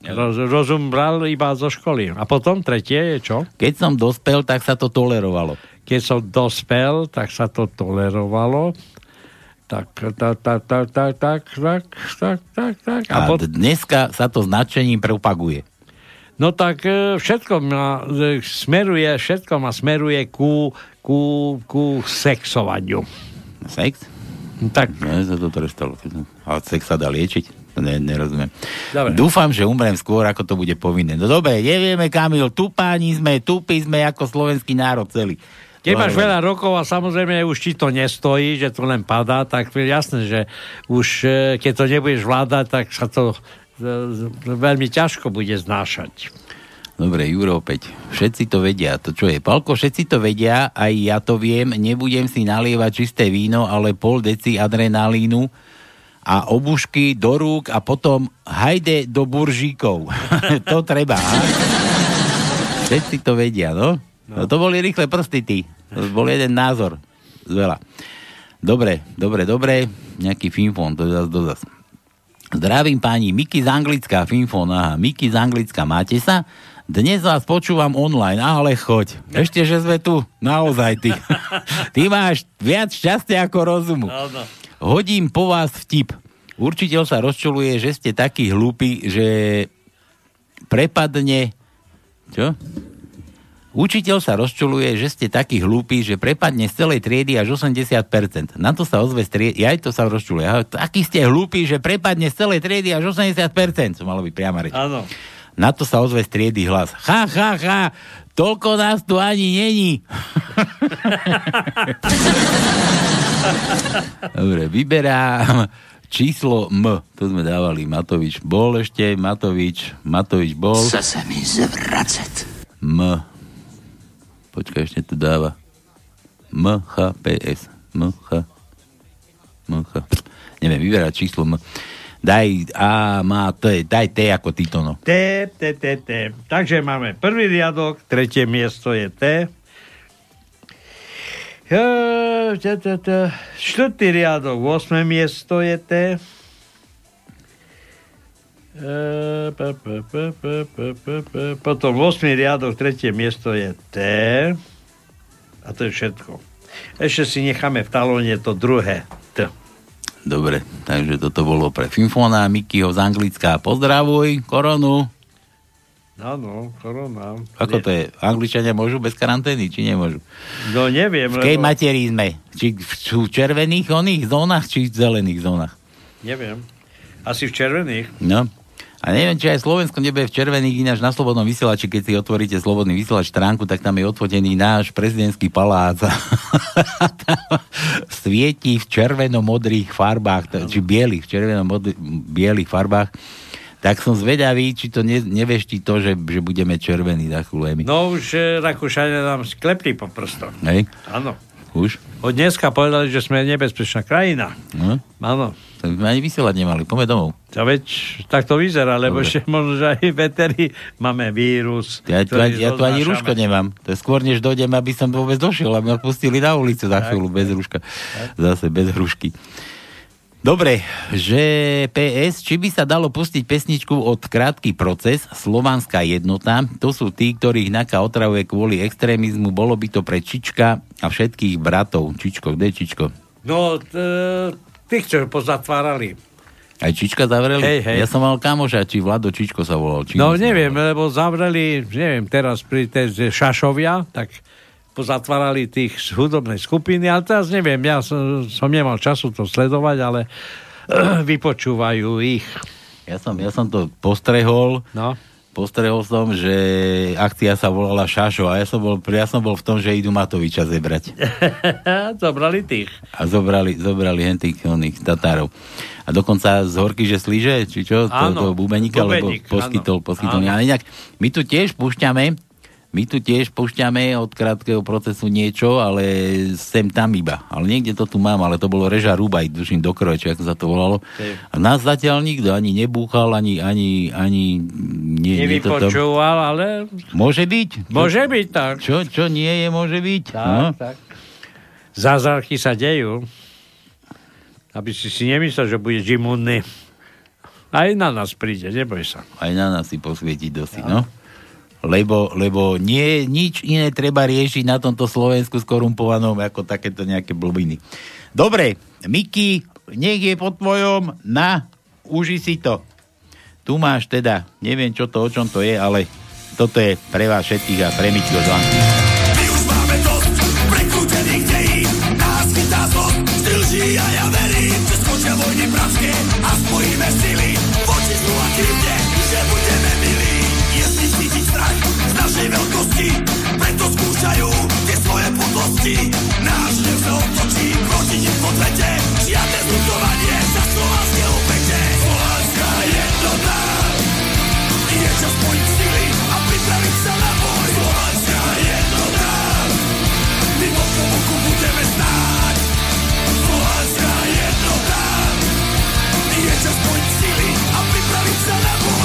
Roz, rozum bral iba zo školy. A potom tretie je čo? Keď som dospel, tak sa to tolerovalo. Keď som dospel, tak sa to tolerovalo. Tak, tak, tak, tak, tak, tak, tak, tak, tak, tak. A, a pot... dneska sa to značením propaguje. No tak všetko ma smeruje, všetko ma smeruje ku, ku, ku sexovaniu. Sex? Tak. Ne, sa to trestalo. Ale sex sa dá liečiť? Ne, nerozumiem. Dobre. Dúfam, že umrem skôr, ako to bude povinné. No dobre, nevieme, Kamil, tupáni sme, tupy sme ako slovenský národ celý. Keď máš veľa rokov a samozrejme už ti to nestojí, že to len padá, tak jasné, že už keď to nebudeš vládať, tak sa to veľmi ťažko bude znášať. Dobre, Juro, opäť. Všetci to vedia. To čo je? Paľko, všetci to vedia, aj ja to viem, nebudem si nalievať čisté víno, ale pol deci adrenalínu a obušky do rúk a potom hajde do buržíkov. To treba, ha? Všetci to vedia, no? No? No to boli rýchle prsty, ty. Bol jeden názor z veľa. Dobre, dobre, dobre. Nejaký finfón, to je zase dozas. Zdravím pani, Miky z Anglická, finfón, aha, Miky z Anglická, máte sa? Dnes vás počúvam online, ale choď. Ešte, že sme tu, naozaj ty. Ty máš viac šťastia ako rozumu. Hodím po vás vtip. Určite sa rozčuluje, že ste takí hlúpi, že prepadne... Čo? Učiteľ sa rozčuluje, že ste takí hlúpi, že prepadne z celej triedy až osemdesiat percent. Na to sa ozve z triedy, aj to sa rozčuluje. Takí ste hlúpi, že prepadne z celej triedy až osemdesiat percent. Som malo byť priama reč. Áno. Na to sa ozve z triedy hlas. Ha, ha, ha, toľko nás tu ani není. Dobre, vyberám číslo M. To sme dávali. Matovič bol ešte. Matovič. Matovič bol. Chce sa mi zvracať. M. Počkaj, ešte tu dáva. em há pé es. em há. em há. Neviem, vyberať číslo M. Daj A, má T. Daj T ako Titono. T, T, T, T. Takže máme prvý riadok, tretie miesto je T. Štvrtý riadok, osme miesto je T. E, p, p, p, p, p, p, p. Potom ôsmy riadok, tretie miesto je T. A to je všetko. Ešte si necháme v talóne to druhé T. Dobre, takže toto bolo pre Finfóna, Mikyho z Anglická. Pozdravuj, koronu. Áno, korona. Ako to je? Angličania môžu bez karantény, či nemôžu? No neviem. V kej lebo... materii sme? Či v červených oných zónach, či v zelených zónach? Neviem. Asi v červených. No. A neviem, či aj Slovensko nebude v červených, ináč na Slobodnom vysielači, keď si otvoríte Slobodný vysielač stránku, tak tam je otvorený náš prezidentský palác. Svieti v červeno-modrých farbách, t- či bielých, v červeno-bielých farbách. Tak som zvedavý, či to ne- neveští to, že, že budeme červení za chvíľu. No už Rakúšania nám sklepli po prstoch. Hej? Áno. Už? Od dneska povedali, že sme nebezpečná krajina. Hm? Áno. Ani vysielať nemali, poďme domov. Ja veď, tak to vyzerá, lebo ešte možno, že aj veterí máme vírus. Ja tu, ja tu ani rúško nemám. To je skôr, než dojdem, aby som vôbec došiel, aby ma pustili na ulicu za chvíľu bez rúška. Zase bez hrušky. Dobre, že pé es, či by sa dalo pustiť pesničku od Krátky proces, Slovanská jednota, to sú tí, ktorých NAKA otravuje kvôli extrémizmu, bolo by to pre Čička a všetkých bratov. Čičko, kde je Čičko? No, tých, čo pozatvárali. Aj Čička zavreli? Hej, hej. Ja som mal kamoša, či Vlado Čičko sa volal. Či no, neviem, volal. Lebo zavreli, neviem, teraz pri tej Šašovia, tak... pozatvárali tých z hudobnej skupiny, ale teraz neviem, ja som, som nemal času to sledovať, ale vypočúvajú ich. Ja som, ja som to postrehol, no. postrehol som, že akcia sa volala Šašo a ja som bol, ja som bol v tom, že idú Matoviča zebrať. Zobrali tých. A zobrali, zobrali hentých oných Tatárov. A dokonca z Horky, že slíže, či čo, toho Bubeníka, lebo poskytol, poskytol. Ale inak, my tu tiež púšťame My tu tiež púšťame od Krátkeho procesu niečo, ale sem tam iba. Ale niekde to tu mám, ale to bolo Reža Rúbaj, duším do kroje, čo ako sa to volalo. Hej. A nás zatiaľ nikto ani nebúchal, ani... ani, ani nie, nevypočúval, nie ale... Môže byť. Môže byť, tak. Čo, čo nie je, môže byť. Tak, no? Tak. Zázraky sa dejú. Aby si si nemyslel, že budeš imunný. Aj na nás príde, neboj sa. Aj na nás si posvietiť dosť, ja. No. Lebo, lebo nie, nič iné treba riešiť na tomto Slovensku skorumpovanom ako takéto nejaké blbiny. Dobre, Miky, nech je po tvojom, na, uži si to. Tu máš teda, neviem čo to, o čom to je, ale toto je pre vás všetkých a pre Mikyho z Anglická. My už máme dosť prekútených dejín, nás chytá zlosť, styl žijí a ja verím, že skončia vojny bratské a spojíme sily, voči zlu a krivde, že budeme milí. Cítiť strach z našej veľkosti, preto skúšajú tie svoje podlosti. Náš hnev sa otočí, proti nim v odvete, žiadne zlutovanie za slovenské opäte. Slovanská jednota, je čas spojiť sily a pripraviť sa na boj. Slovanská jednota, my po boku budeme stáť. Slovanská jednota, je čas spojiť sily a pripraviť sa na boj.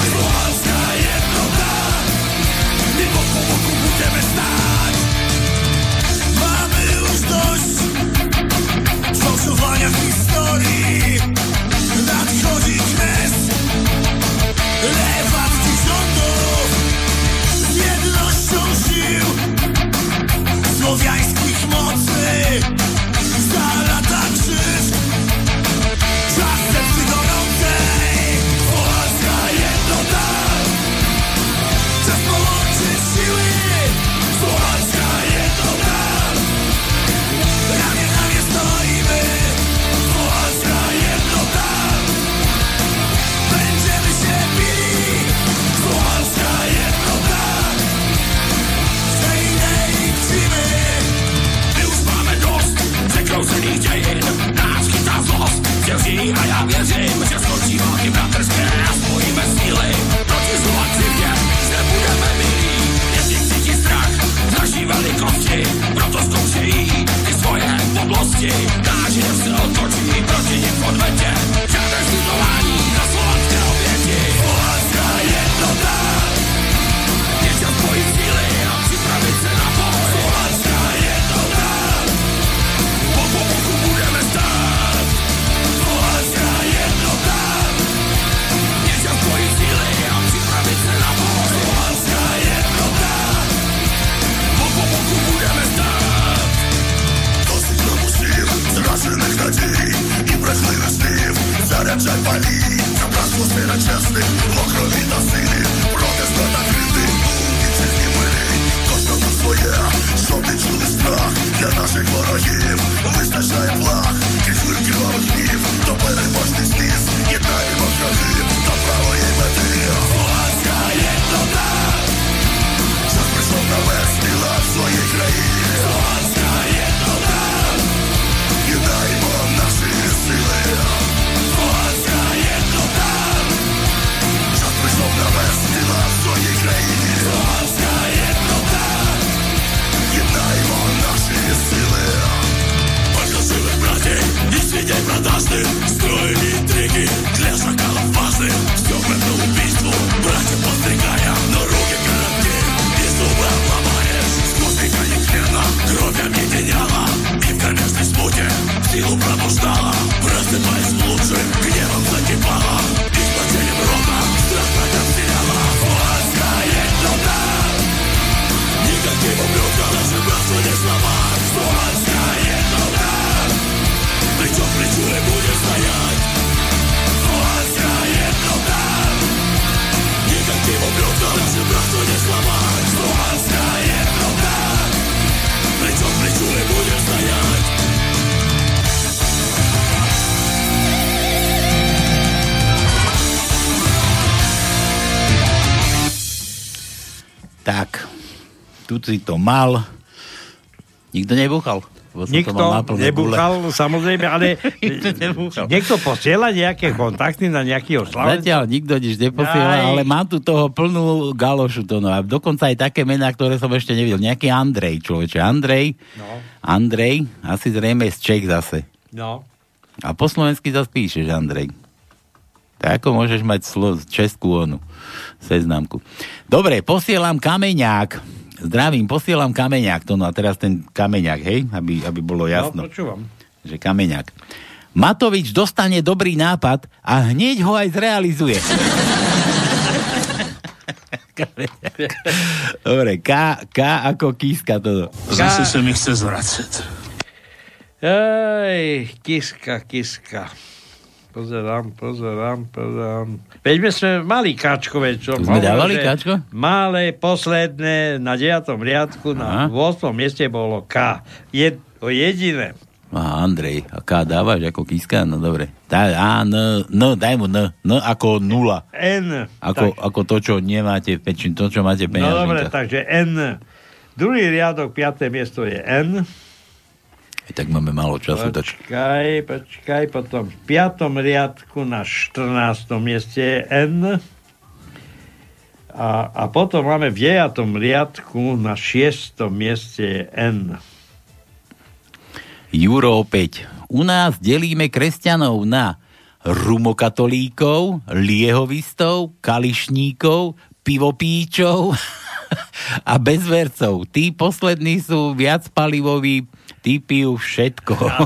tak tu si to mal, nikto nebúchal. Nikto nebúchal, samozrejme, ale niekto posiela nejaké kontakty na nejakého Slavenca. Zatiaľ nikto nič neposiela, ale mám tu toho plnú galošu. To no. A dokonca aj také mená, ktoré som ešte nevidel. Nejaký Andrej, človeče. Andrej. No. Andrej, asi zrejme z Čech zase. No. A po slovensky zase píšeš Andrej. Tak ako môžeš mať slo- českú onu seznamku. Dobre, posielam kameňák. Zdravím, posielam kameňák. To no a teraz ten kameňák, hej? Aby, aby bolo jasno. No, počúvam. Že kameňák. Matovič dostane dobrý nápad a hneď ho aj zrealizuje. Dobre, K, K ako kíska toto. Zase sa mi chce zvracať. Ej, kíska, kíska. Pozerám, pozerám, pozerám. Veď my sme mali káčkové, čo? Sme dávali káčko? Malé, posledné, na deviatom riadku, aha, na ôsmom mieste bolo K. Je to jediné. Aha, Andrej, a K dávaš ako kíska? No dobre. Daj, á, n, n, daj mu N. N ako nula. N. Ako, ako to, čo nemáte v pečin, to, čo máte v peňažníkach. No dobre, takže N. Druhý riadok, piaté miesto je N. Tak máme málo času. Počkaj, počkaj, potom v piatom riadku na štrnástom mieste je N. A, a potom máme v deviatom riadku na šiestom mieste je N. Juro opäť. U nás delíme kresťanov na rumokatolíkov, liehovistov, kališníkov, pivopíčov a bezvercov. Tí poslední sú viac palivoví. Ty pijú všetko. Ja.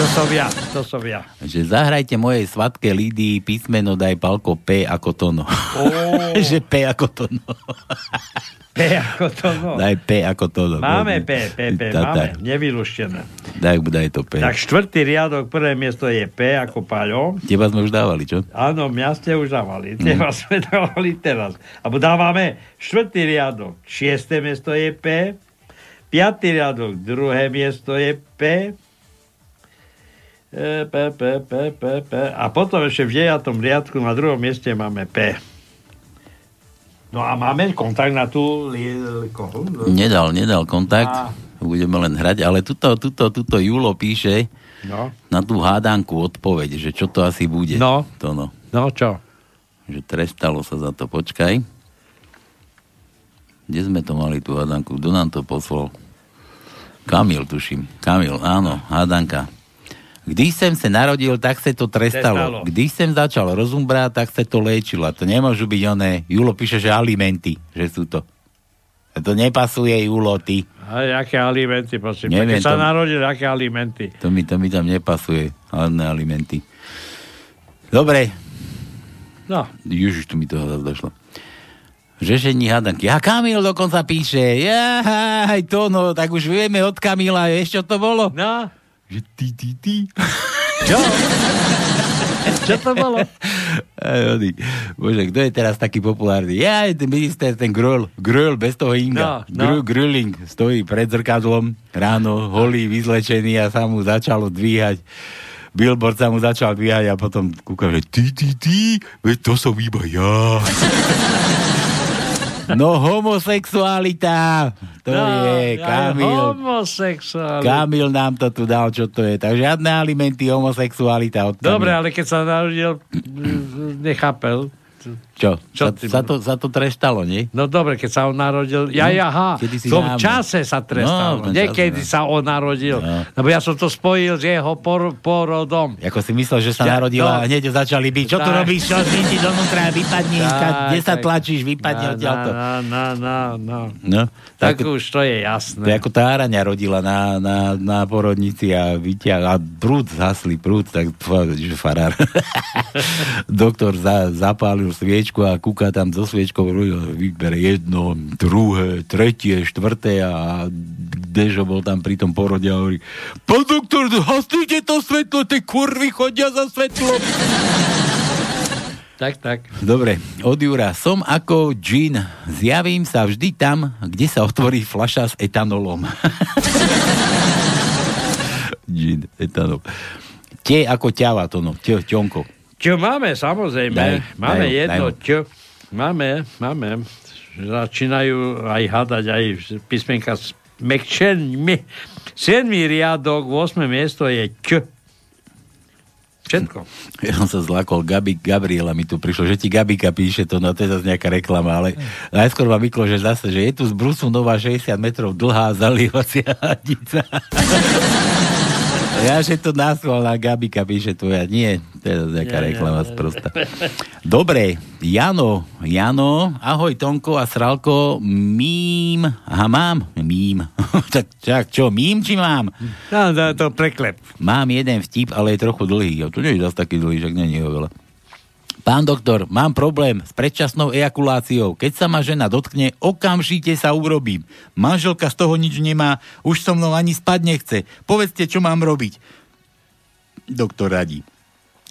To som ja, to som ja. Že zahrajte mojej svatke Lidii písmeno daj Palko P ako tono. Oh. Že P ako tono. P ako tono. Daj P ako tono. Máme P, P, P, tá, máme. Nevyluštené. Daj, daj to P. Tak štvrtý riadok, prvé miesto je P ako Paľo. Teba sme už dávali, čo? Áno, mňa ste už dávali. Teba mm. sme dávali teraz. Abo dávame štvrtý riadok, šiesté miesto je P. Piatý riadok, druhé miesto je P. E, P, P, P, P, P. A potom ešte v deviatom riadku na druhom mieste máme P. No a máme kontakt na tú... Nedal, nedal kontakt. A... Budeme len hrať, ale tuto, tuto, tuto Julo píše no. na tú hádanku odpoveď, že čo to asi bude. No, to no. no čo? Že trestalo sa za to, počkaj. Kde sme to mali, tú hádanku? Kto nám to poslal? Kamil, tuším. Kamil, áno, hádanka. Když sem sa narodil, tak sa to trestalo. Když sem začal rozum brať, tak sa to léčilo. To nemôžu byť oné. Julo píše, že alimenty, že sú to. To nepasuje, Julo, ty. A aké alimenty, prosím. Neviem, keď sa narodil, aké alimenty. To mi, to mi tam nepasuje, hlavné alimenty. Dobre. No. Ježiš, tu mi toho zase došlo. Žešení hádanky. A Kamil dokonca píše. Jaj, to no, tak už vieme od Kamila. Vieš, čo to bolo? No. Že ty, ty, ty. Čo? Čo to bolo? Bože, kto je teraz taký populárny? Jaj, ten minister, ten gröl. Gröl bez toho inga. No, no. Gröling stojí pred zrkadlom. Ráno, holý, vyzlečený a sa mu začalo dvíhať. Billboard sa mu začal dvíhať a potom kúkam, že ty, ty, ty. Veď to som iba ja. No homosexualita, to no, je Kamil. Homosexualita. Kamil nám to tu dal, čo to je. Takže žiadne alimenty, homosexualita. Dobre, ale keď sa narodil, nechápel. Čo? Čo sa, sa, to, sa to trestalo, nie? No dobre, keď sa on narodil. Ja, no, ja, ha. V tom námi. čase sa trestalo. No, niekedy čase, sa on narodil. No. Lebo ja som to spojil s jeho por- porodom. Jako si myslel, že sa ja, narodila no. a hneď začali byť. Čo tak. tu robíš? Čo zvíti donútra? Vypadni. Tak, kde sa tak. tlačíš? Vypadni na, odtiaľto. Na, na, na, na. No, tak, tak už to je jasné. To je ako tá Araňa rodila na, na, na porodnici a vytiahla. A prúd zhasli, prúd. Tak farár. Doktor za, zapálil sviečku a kúka tam so sviečkou, vybere jedno, druhé, tretie, štvrté a Dežo bol tam pri tom porode a hovorí, pán doktor, hasnite to svetlo, tie kurvy chodia za svetlom. Tak, tak. Dobre, od Jura. Som ako džín. Zjavím sa vždy tam, kde sa otvorí fľaša s etanolom. Džín, etanol. Tie ako ťava, to no, tie, ťonko. Čo máme, samozrejme. Daj, máme daj, jedno, daj. čo máme, máme. začínajú aj hadať, aj písmenka mekčenmi. Siedmy riadok, ôsme miesto je Č. Všetko. Ja som sa zlákol, Gabi, Gabriela mi tu prišlo, že ti Gabika píše to, no to je zase nejaká reklama, ale najskôr ma vyklo, že zase, že je tu z Brusu nová šesťdesiat metrov dlhá zalievacia hadica. Ja, že to násvalná Gabika píše tvoja. Nie, to je nejaká reklama sprosta. Dobre, Jano, Jano, ahoj Tonko a Sralko, mím, aha mám, mím, tak, tak čo, mím či mám? No, to, to preklep. Mám jeden vtip, ale je trochu dlhý, jo, to nie je zase taký dlhý, že nie je ho veľa. Pán doktor, mám problém s predčasnou ejakuláciou. Keď sa ma žena dotkne, okamžite sa urobím. Manželka z toho nič nemá, už so mnou ani spať nechce. Povedzte, čo mám robiť. Doktor radí.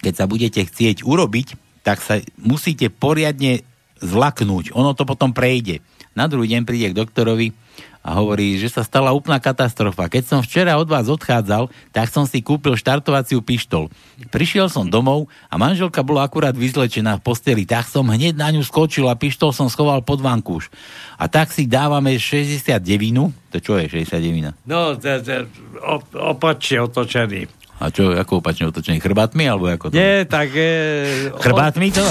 Keď sa budete chcieť urobiť, tak sa musíte poriadne zlaknúť. Ono to potom prejde. Na druhý deň príde k doktorovi a hovorí, že sa stala úplná katastrofa. Keď som včera od vás odchádzal, tak som si kúpil štartovaciu pištol. Prišiel som domov a manželka bola akurát vyzlečená v posteli. Tak som hneď na ňu skočil a pištol som schoval pod vankúš. A tak si dávame šesťdesiatdeväť. To čo je šesťdesiatdeväť? No, opačne otočený. A čo, ako opačne otočený? Chrbátmi? Alebo ako to? Nie, tak... Chrbátmi to?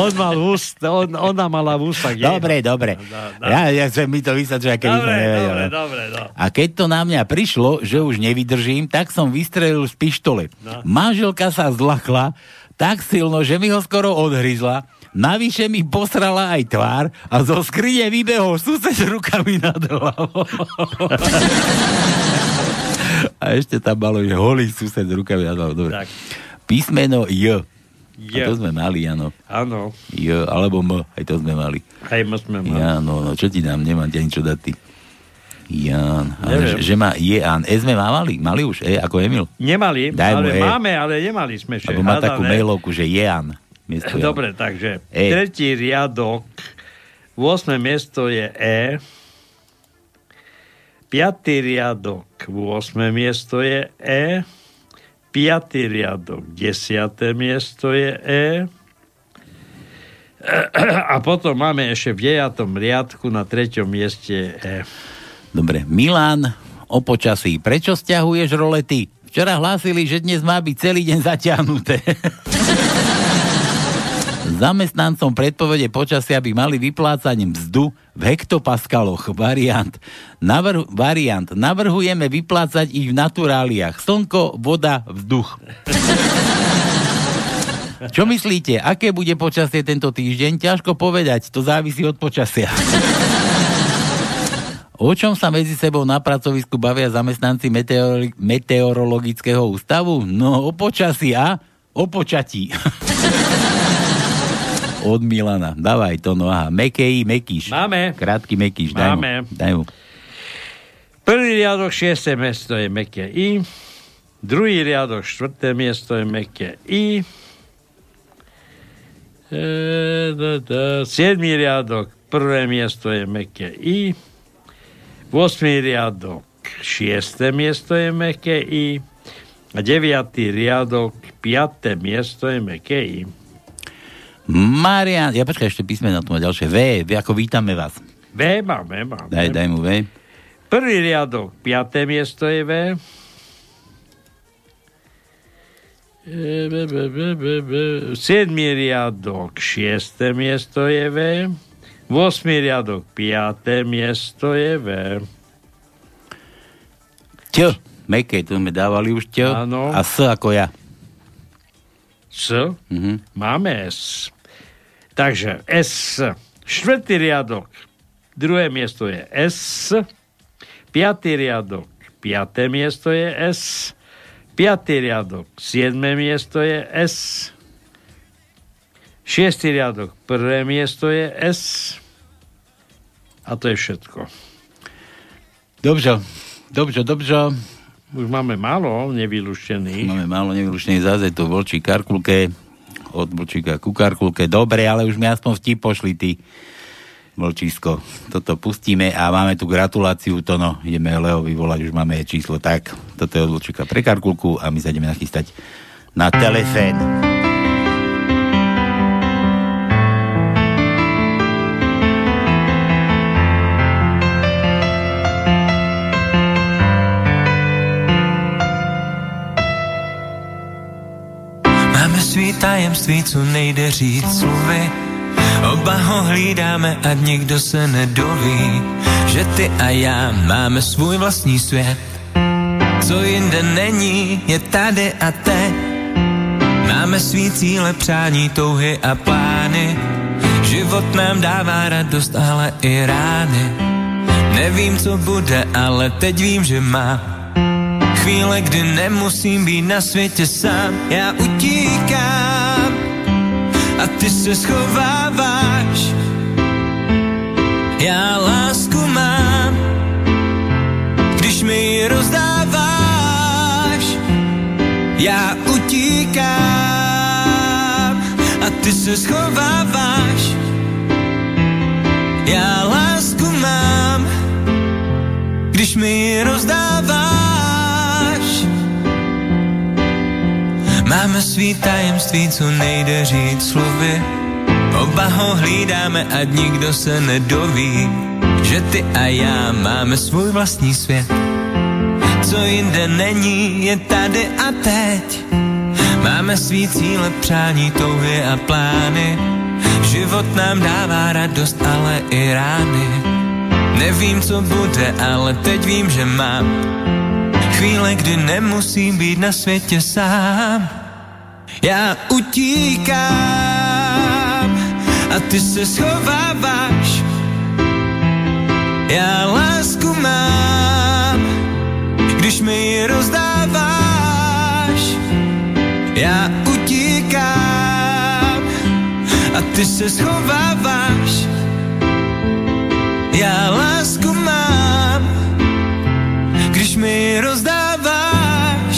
On mal úst, on, ona mala v ústach. Dobre, je. dobre. No, no. Ja, ja som mi to vysačil, aké dobre, dobre, dobre, no. A keď to na mňa prišlo, že už nevydržím, tak som vystrelil z pištole. No. Manželka sa zlakla tak silno, že mi ho skoro odhryzla. Navyše mi posrala aj tvár a zo skrine vybehol sused s rukami nad hlavou. A ešte tam malo, že holý sused s rukami nad hlavou. Dobre. Tak. Písmeno J. Yeah. A to sme mali, áno. Áno. Jo, alebo M, aj to sme mali. Aj M sme mali. Áno, no čo ti dám, nemám ťa ničo dať ty. Jan, ale že, že má Jan. E sme mali, mali už, E ako Emil. Nemali, daj ale e. Máme, ale nemali sme ešte. Alebo má hádane. Takú mailovku, že Jan. Dobre, Jan. Takže e. Tretí riadok, ôsme miesto je E. Piatý riadok, ôsme miesto je E. Piatý riadok, desiate miesto je E. A potom máme ešte v deviatom riadku na treťom mieste E. Dobre, Milan, o počasí. Prečo stiahuješ rolety? Včera hlásili, že dnes má byť celý deň zaťahnuté. Zamestnancom predpovede počasia by mali vyplácať mzdu v hektopaskaloch. Variant. Navrhu, variant. Navrhujeme vyplácať ich v naturáliách. Slnko, voda, vzduch. Čo myslíte? Aké bude počasie tento týždeň? Ťažko povedať. To závisí od počasia. O čom sa medzi sebou na pracovisku bavia zamestnanci meteor- meteorologického ústavu? No, o počasí a o počatí. Od Milana. Dávaj to, no aha. Mekej, mekíš. Máme. Krátky mekíš. Daj Máme. Mu. Daj mu. Prvý riadok, šieste miesto je meké I. Druhý riadok, štvrté miesto je meké I. E, da, da. Siedmý riadok, prvé miesto je meké I. Osmý riadok, šieste miesto je meké I. A deviatý riadok, piaté miesto je meké I. Marian, ja počkaj, ešte písmena tu má ďalšie. V, v ako vítame vás. V mám, V mám. Daj, daj mu V. Prvý riadok, piaté miesto je V. Siedmý riadok, šiesté miesto je V. Vosmý riadok, piaté miesto je V. Ťo, meké, tu sme dávali už ťo. Áno. A S ako ja. S, mm-hmm. Máme S. Takže S, štvrtý riadok, druhé miesto je S, piatý riadok, piaté miesto je S, piatý riadok, siedme miesto je S, šiestý riadok, prvé miesto je S a to je všetko. Dobře, dobře, dobře. Už máme málo nevyluštených. Máme málo nevyluštených, zase tu Vlčí Karkulke, od Vlčíka ku Karkulke. Dobre, ale už mi aspoň vtip pošli, ty Vlčísko. Toto pustíme a máme tu gratuláciu, to no, ideme Leo vyvolať, už máme číslo, tak. Toto je od Vlčíka pre Karkulku a my sa ideme nachystať na telefén. tajemství, co nejde říct slovy. Oba ho hlídáme, ať nikdo se nedoví, že ty a já máme svůj vlastní svět. Co jinde není, je tady a teď. Máme svý cíle, přání, touhy a plány. Život nám dává radost, ale i rány. Nevím, co bude, ale teď vím, že má chvíle, kdy nemusím být na světě sám. Já utíkám a ty se schováváš. Já lásku mám, když mi ji rozdáváš. Já utíkám a ty se schováváš. Já lásku mám, když mi ji rozdáváš. Máme svý tajemství, co nejde říct slovy. Oba ho hlídáme, ať nikdo se nedoví, že ty a já máme svůj vlastní svět. Co jinde není, je tady a teď. Máme svý cíle, přání, touhy a plány. Život nám dává radost, ale i rány. Nevím, co bude, ale teď vím, že mám chvíle, kdy nemusím být na světě sám. Já utíkám a ty se schováváš. Já lásku mám, když mi ji rozdáváš. Já utíkám a ty se schováváš. Já lásku mám, když mi ji rozdáváš.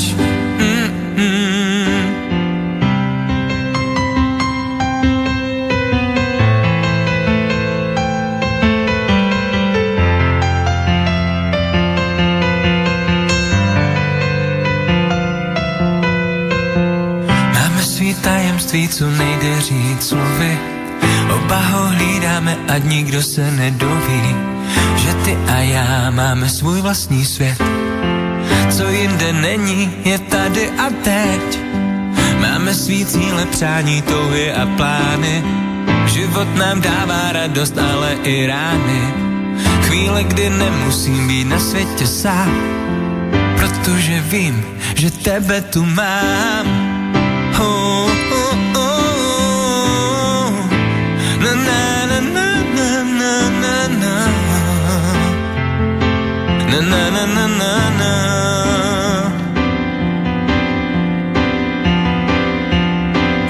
Mm-mm. Tajemství, co nejde říct slovy. Oba ho hlídáme, ať nikdo se nedoví, že ty a já máme svůj vlastní svět. Co jinde není, je tady a teď. Máme svý cíle, přání, touhy a plány. Život nám dává radost, ale i rány. Chvíle, kdy nemusím být na světě sám, protože vím, že tebe tu mám. Oh, oh, oh, na na na na na na na, na na na na na na.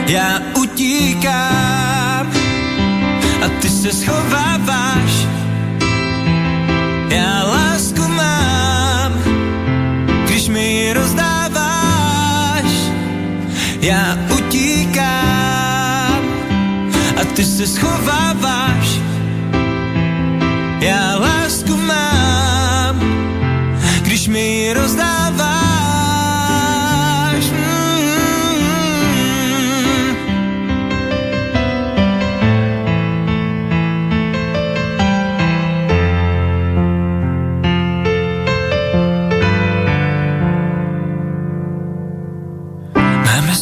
Já utíkám a ty se schováváš. Já lásku mám, když mi ji rozdáváš. Já utíkám a ty se schováváš. Já lásku mám, když mi ji rozdáváš. Mm-hmm.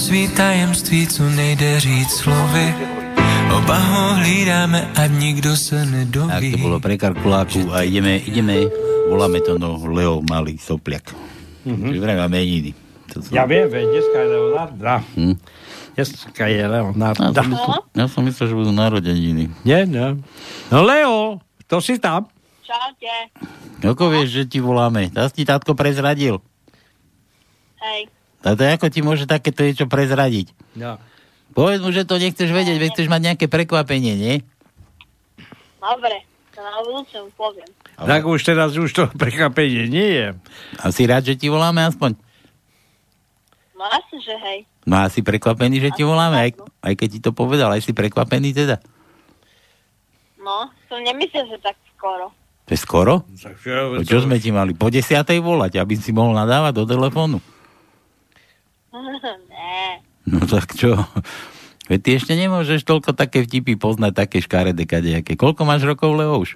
Svý tajemství, co nejde říct slovy. Oba ho hlídáme, ať nikdo se nedoví. Tak to bolo pre Karkuláku a ideme, ideme, voláme to no Leo Malý Sopliak. Mm-hmm. Vraj má meniny. Ja viem, veď, dneska je Leonarda. Hm? Dneska je Leonarda. Ja som myslel, ja som myslel, že budú narodeniny. Nie, nie. No Leo, to si tam? Čaute. Ako vieš, že ti voláme? Zas ti tátko prezradil. Hej. A to ako ti môže takéto niečo prezradiť? No. Povedz mu, že to nechceš vedieť, veď chceš mať nejaké prekvapenie, nie? Dobre, to na budúce mu poviem. Tak už teraz už to prekvapenie nie je. A si rád, že ti voláme aspoň? No asi, že hej. No a si prekvapený, že asi ti voláme, aj, aj keď ti to povedal, aj si prekvapený teda? No, som nemyslel, že tak skoro. To je skoro? O čo sme ti mali? Po desiatej volať, aby si mohol nadávať do telefónu. Ne. No tak čo? Veď ty ešte nemôžeš toľko také vtipy poznať, také škarede kadejaké. Koľko máš rokov, Leo, už?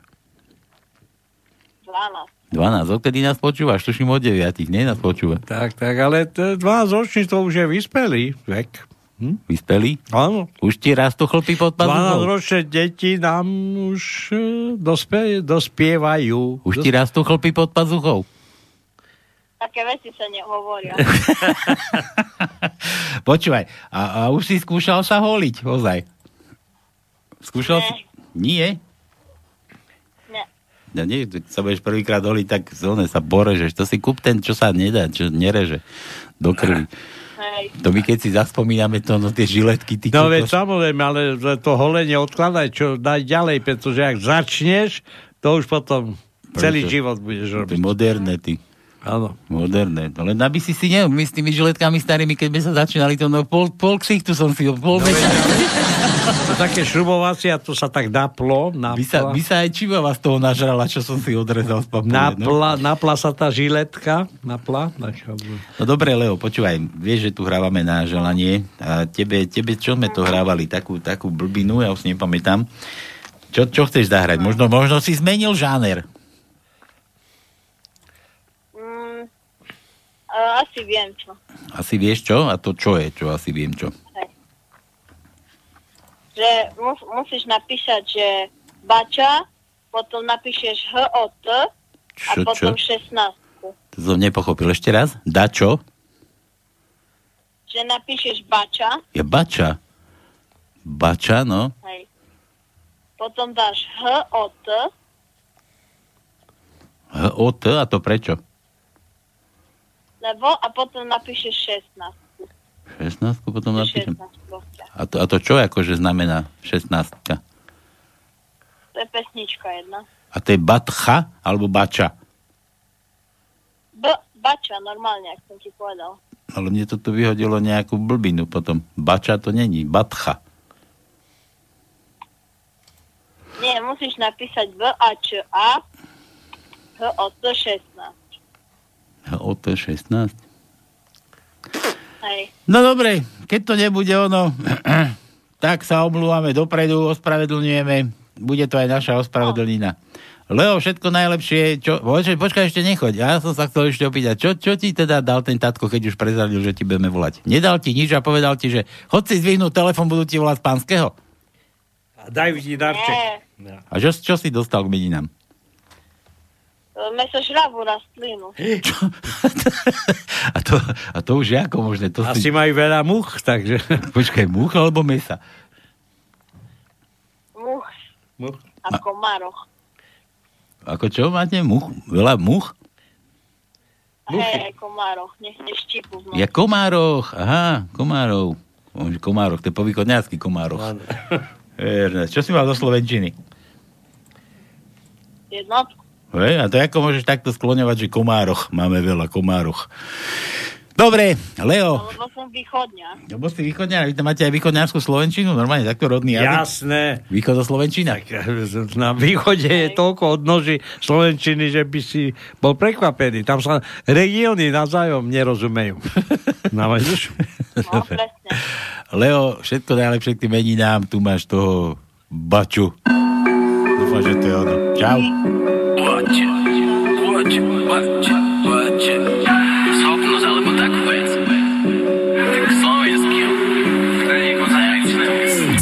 dvanásť. dvanásť, odkedy nás počúvaš? Tuším od deviatich, nie nás počúva. Tak, tak, ale t- dvanásť ročníctvo už je vyspelý vek. Hm? Vyspelí? Áno. Už ti rastú chlpy pod pazuchou? dvanásťročné deti nám už dospe, dospievajú. Už ti rastú chlpy pod pazuchou? Také veci sa nehovoria. Počúvaj, a, a už si skúšal sa holiť, ozaj? Skúšal ne. si? Nie? Ne. Ja nie, keď sa budeš prvýkrát holiť, tak zóne sa borežeš. To si kúp ten, čo sa nedá, čo nereže do krvi. Hej. To my keď si zaspomíname to, no tie žiletky, ty no veď to... samozrejme, ale to holenie odkladaj čo najďalej, pretože ak začneš, to už potom celý Prečo? život budeš robiť. Moderné, ty. Áno. Moderné. No len aby si si, neviem, my s tými žiletkami starými, keď by sa začínali to, no pol, pol ksichtu som si, pol no, metra. To také šrubovacie a to sa tak naplo. napla. By sa, by sa aj čivava z toho nažrala, čo som si odrezal z papule. Napla, no? napla sa tá žiletka. Napla. No dobre, Leo, počúvaj, vieš, že tu hrávame na želanie. A tebe, tebe čo sme to hrávali? Takú, takú blbinu, ja už nepamätám. Čo, čo chceš zahrať? Možno, možno si zmenil žáner. Asi viem čo. Asi vieš čo? A to čo je, čo asi viem čo? Hej. Že mus, musíš napísať, že bača, potom napíšeš hot a čo, potom čo? šestnástku. To som nepochopil. Ešte raz? Da čo? Že napíšeš bača. Je bača. Bača, no. Hej. Potom dáš hot. Hot a to prečo? Lebo a potom napíšeš šestnásť. šestnásť potom napíšem. A to, a to čo akože znamená šestnástka? To je pesnička jedna. A to je batcha alebo bača? B- bača, normálne, ak som ti povedal. Ale mne toto vyhodilo nejakú blbinu potom. Bača to není, batcha. Nie, musíš napísať B a Č a H o to šestnásť. O T šestnásť. Hej. No dobre, keď to nebude ono, tak sa omlúvame dopredu, ospravedlňujeme. Bude to aj naša ospravedlnina. Leo, všetko najlepšie. Čo... Počkaj, ešte nechoď. Ja som sa chcel ešte opýtať. Čo, čo ti teda dal ten tatko, keď už prezradil, že ti budeme volať? Nedal ti nič a povedal ti, že chod si zdvihnúť telefón, budú ti volať z pánskeho? A dajú ti darček. A čo, čo si dostal k meninám? Meso žravu rastlinu. A to, a to už je ako možné. To Asi si... majú veľa much, takže... Počkaj, much alebo mesa? Much. Much. A komároch. Ako čo máte? Much? Veľa much? Hej, komároch. Nech neštípu. Ja komároch. Aha, komárov. Komároch, to je povýchodňácky komároch. Čo si mal do slovenčiny? Jednotku. Hej, a to ako môžeš takto skloňovať, že komároch. Máme veľa komároch. Dobre, Leo. No, lebo som východňa. Lebo si východňa. Vy tam máte aj východňarskú slovenčinu? Normálne takto rodný jazyk? Jasné. Východoslovenčina. Na východe je toľko odnoží slovenčiny, že by si bol prekvapený. Tam sa regióny navzájom nerozumejú. Navazíš? No, presne. Leo, všetko najlepšie k tým meninám. Tu máš toho baču. Dúfam, že to je ono. Čau. Watch, watch, watch, watch. Schopnosť alebo takú vec. Tak slovenský. Tak je konzajajčné.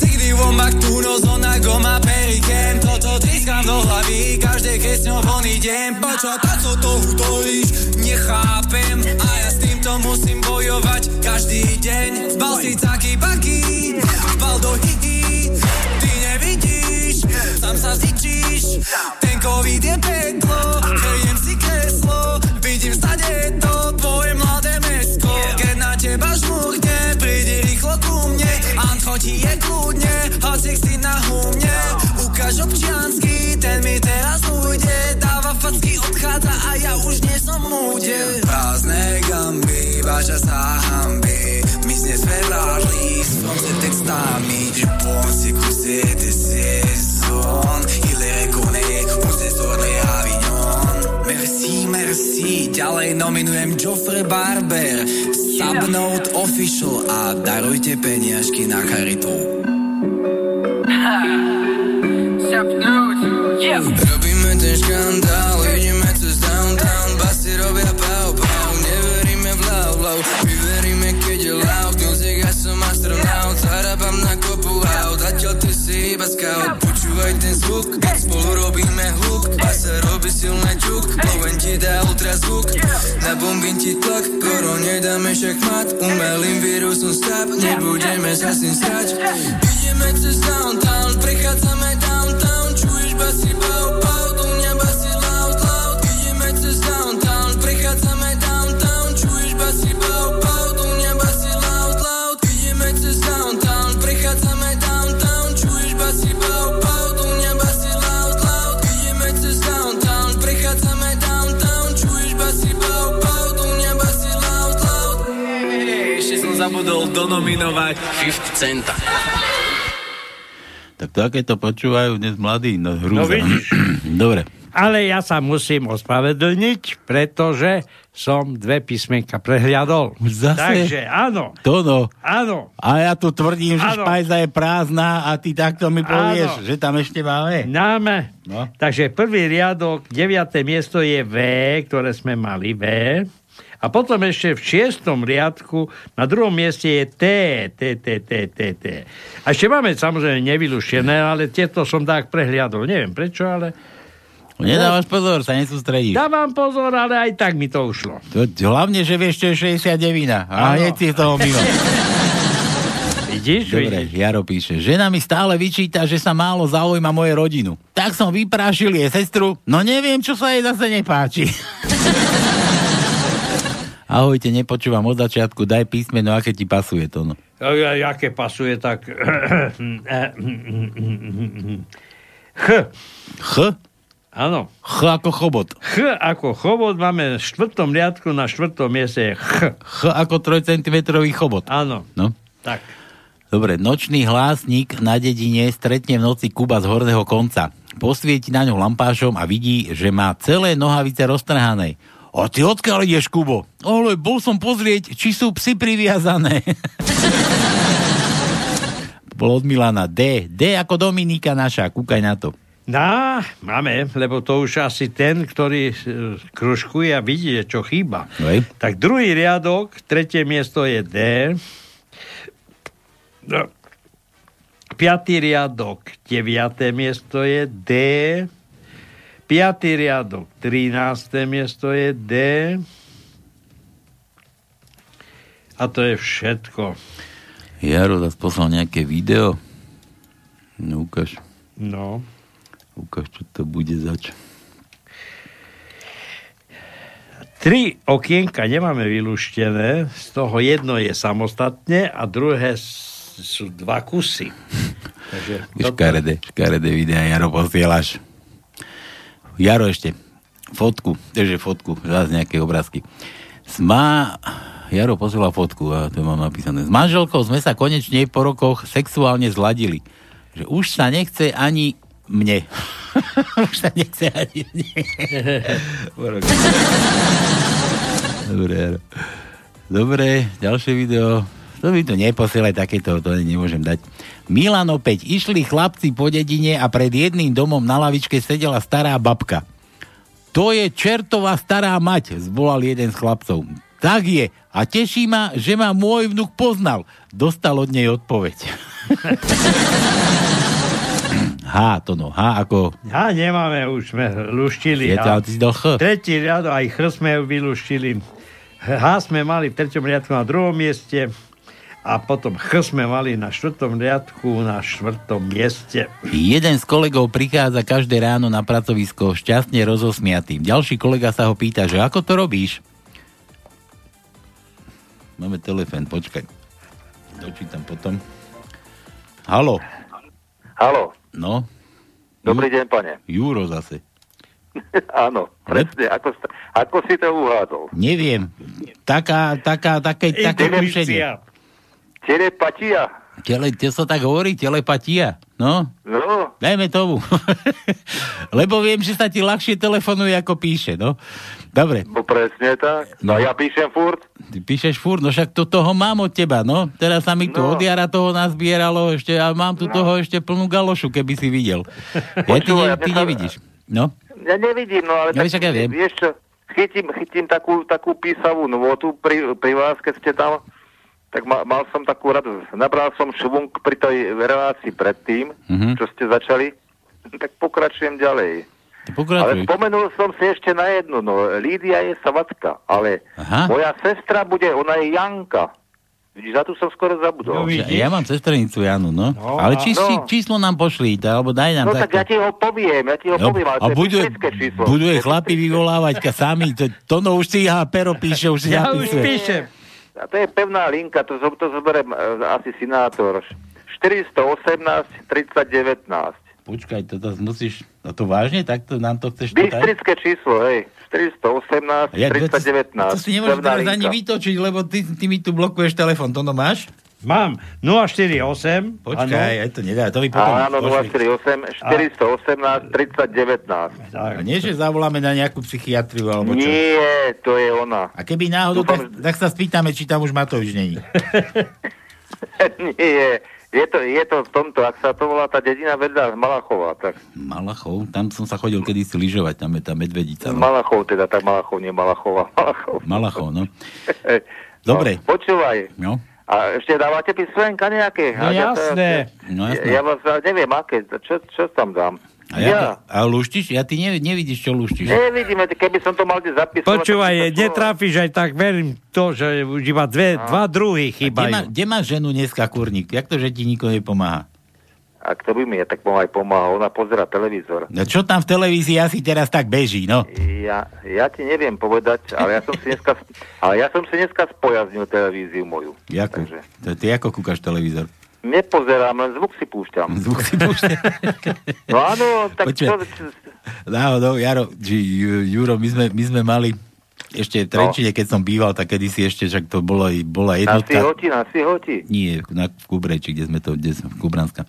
Cigdy vombak túno zona goma perikem. Toto trískam do hlavy. Každej keď s ňou von idem. Poča, tá co to hutoríš? Nechápem. A ja s týmto musím bojovať. Každý deň. Zbal si caky baky. Zbal do hity. Ty nevidíš. Tam sa zdičíš. COVID je peklo, hrejem si kreslo, vidím stade to tvoje mladé mesko. Keď na teba žmúkne, prídi rýchlo ku mne, Ancho ti je kľudne, hocik si na humne. Ukáž občiansky, ten mi teraz ujde, dáva facky, odchádza a ja už nie som múde. Prázdne gamby, váža sa hamby, my znes vedľažlí, som se textami. Žpom si kusy, ty si zón, ile rekonek, Merci, merci, ďalej nominujem Joffrey Barber, Subnote Official a darujte peniažky na charitu. Subnote, yeah. Robíme ten škandál, ideme cez downtown, basy robia pau pau, neveríme v love love, my veríme keď je loud, music ja som astronaut. zvuk. Nabombím ti tlak, koro nedáme však mat. Umelým vírusom stáp, nebudeme sa s ním srať. Ideme cez downtown, prechádzame downtown. Čuješ basy, bau, bau, do mňa basy loud, loud. Ideme cez downtown, prechádzame downtown. Čuješ basy, bau, bau, do mňa basy loud, loud. Ideme cez downtown, prechádzame downtown. Čuješ basy, bau, bau, do mňa basy loud, loud. Ideme cez downtown, prechádzame downtown. Čuješ basy, bau, bau, do mňa basy loud, loud. Ešte som zabudol donominovať päťdesiat centa. Tak takéto počúvajú dnes mladí. No, no vidíš. Dobre. Ale ja sa musím ospravedlniť, pretože som dve písmenka prehliadol. Zase? Takže áno. To no. Áno. A ja tu tvrdím, že špajza je prázdna a ty takto mi povieš, áno, že tam ešte máme. Máme. No. Takže prvý riadok, deviate miesto je V, ktoré sme mali, V. A potom ešte v šiestom riadku na druhom mieste je T, T, T, T, T, T. A ešte máme samozrejme nevylušené, ale tieto som tak prehliadol. Neviem prečo, ale... Nedávaš pozor, sa nesústredíš. Dávam pozor, ale aj tak mi to ušlo. To, hlavne, že vieš, čo je šesťdesiatdeväť. A hneď si z toho mimo. Vidíš? Dobre, vidíš. Jaro píše. Žena mi stále vyčíta, že sa málo zaujíma moje rodinu. Tak som vyprášil jej sestru. No neviem, čo sa jej zase nepáči. Ahojte, nepočúvam od začiatku, daj písmeno, aké ti pasuje to, no. Aké pasuje, tak... Ch. Ch? Áno. Ch ako chobot. Ch ako chobot, máme v štvrtom riadku, na štvrtom mieste je Ch. Ch ako trojcentimetrový chobot. Áno. No. Tak. Dobre, nočný hlásnik na dedine stretne v noci Kuba z horného konca. Posvieti na ňu lampášom a vidí, že má celé nohavice roztrhané. A ty odkiaľ ideš, Kubo? Ale bol som pozrieť, či sú psi priviazané. Bol od Milana D. D ako Dominika naša, kúkaj na to. No, máme, lebo to už asi ten, ktorý kružkuje a vidí, čo chýba. Hej. Tak druhý riadok, tretie miesto je D. Piatý riadok, deviate miesto je D. Piatý riadok, trináste miesto je D. A to je všetko. Jaro, zás poslal nejaké video. No, ukáž. No. Ukáž, čo to bude zač. Tri okienka nemáme vylúštené. Z toho jedno je samostatne a druhé sú dva kusy. Takže toto... Škaredé, škaredé videa, Jaro, posielaš. Jaro ešte, fotku, takže fotku, zás nejaké obrázky. Smá... Jaro posiela fotku, a to mám napísané. S manželkou sme sa konečne po rokoch sexuálne zladili. Že už sa nechce ani mne. už sa nechce ani mne. Dobre, Jaro. Dobre, ďalšie video. To mi to neposielaj, takéto, to nemôžem dať. Milan opäť. Išli chlapci po dedine a pred jedným domom na lavičke sedela stará babka. To je čertová stará mať, zvolal jeden z chlapcov. Tak je. A teší ma, že ma môj vnuk poznal. Dostal od nej odpoveď. H, to no. H ako... H nemáme, už sme luštili. Je to, ty si dal H. Tretí riadok, aj H sme vyluštili. H sme mali v treťom riadku na druhom mieste. A potom H sme mali na štvrtom riadku, na štvrtom mieste. Jeden z kolegov prichádza každé ráno na pracovisko šťastne rozosmiatý. Ďalší kolega sa ho pýta, že ako to robíš? Máme telefón, počkaj. Dočítam potom. Haló. Haló. No. Dobrý deň, pane. Juro zase. Áno, presne, ako, ako si to uhádol. Neviem. Taká, taká, také, také tušenie. Telepatia. Tele, to sa tak hovorí, telepatia. No? No. Dajme tomu. Lebo viem, že sa ti ľahšie telefonuje, ako píše, no. Dobre. No presne tak. No, no ja píšem furt. Ty píšeš furt, no však to toho mám od teba, no. Teraz sa mi tu no. od jara toho nazbieralo ešte, a mám tu no. toho ešte plnú galošu, keby si videl. Ja ty, ne, ty nevidíš. No? Ja nevidím, no ale no, tak, ja viem. Vieš čo, chytím, chytím takú, takú písavú nôtu pri, pri vás, keď ste tam... Tak mal, mal som takú radosť. Nabral som švung pri tej relácii predtým, mm-hmm. čo ste začali. Tak pokračujem ďalej. pokračuj. Ale spomenul som si ešte na jednu. No, Lídia je savatka, ale aha, moja sestra bude, ona je Janka. Vidíš, za tu som skoro zabudol. No, ja mám sestrenicu Janu, no. no ale čís, no. číslo nám pošli, alebo daj nám... No tak, tak ja ti ho poviem, ja ti ho no, poviem, ale to je všetké číslo. Budú je chlapi vyvolávať, ka sami, to, to no už si ja pero píše, už si ja píše. Ja už píšem. A to je pevná linka, to, to zoberiem asi senátor. štyri jedna osem, tridsať devätnásť. Počkaj, toto musíš... No to vážne? Takto nám to chceš... Bystrické číslo, hej. štyri jedna osem, tridsať devätnásť. To si nemôžeš teraz ani vytočiť, lebo ty, ty mi tu blokuješ telefon. To no máš? Mám. nula štyri osem. Počkaj, aj to nedá. To vy potom... Áno, nula štyri osem, štyri jedna osem, tridsať devätnásť. A nie, že zavoláme na nejakú psychiatriu, alebo čo? Nie, to je ona. A keby náhodou, tak, tak sa spýtame, či tam už Matovič není. Nie, je to, je to v tomto, ak sa to volá tá dedina vedľa Malachová, tak... Malachov? Tam som sa chodil kedysi lyžovať, tam je tá medvedica. No. Malachov teda, tak Malachov, nie Malachová. Malachov. Malachov, no. Dobre. No, počúvaj. No. A ešte dávate písmenka nejaké? No jasné. Ja, no, jasné. Ja, ja vás neviem, aké, čo, čo tam dám? A, ja, ja. a luštiš? Ja ty ne, nevidíš, čo luštiš. Nevidíme, keby som to mal kde zapisovať. Počúvaj, netrafíš aj tak, verím to, že už iba dve, dva druhy chýbajú. Kde má, kde má ženu dneska kurník? Jak to, že ti nikto nepomáha? A kto by mi ja tak aj pomáhal? Ona pozerá televízor. No čo tam v televízii asi teraz tak beží, no? Ja, ja ti neviem povedať, ale ja som si dneska, ale ja som si dneska spojaznil televíziu moju. Jako? To, ty ako kúkaš televízor? Nepozerám, len zvuk si púšťam. Zvuk si púšťam. No áno, tak Poďme. čo... Náhodou, Jaro, Juro, my sme, my sme mali ešte v Trenčine, keď som býval, tak kedysi ešte, však to bolo, bola jednotka... Na Sihoti, na Sihoti. Nie, na Kubreči, kde sme to, kde sme, Kubranská.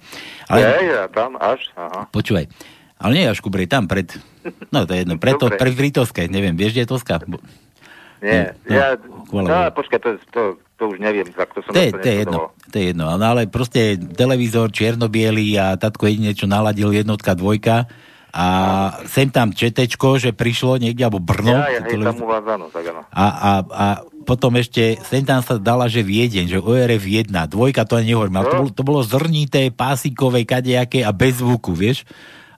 Ale... Je, tam až, aha. Počúvaj, ale nie až Kubrej, tam pred... No to je jedno, preto, pre Fritovské, neviem, vieš, kde je Toska? Nie, no, ja... No, počkaj, to... to... To už neviem, tak to som... To je, to je jedno, to je jedno. No, ale proste televízor čierno-bielý a tatko jedine, čo naladil jednotka, dvojka a no, sem tam četečko, že prišlo niekde, alebo Brno. Ja, ja, hej, tam u vás, áno, tak áno. A, a, a potom ešte sem tam sa dala, že Viedeň, že O R F jeden, dvojka, to ani nehovorím, no. To bolo, to bolo zrnité, pásikové, kadejaké a bez zvuku, vieš?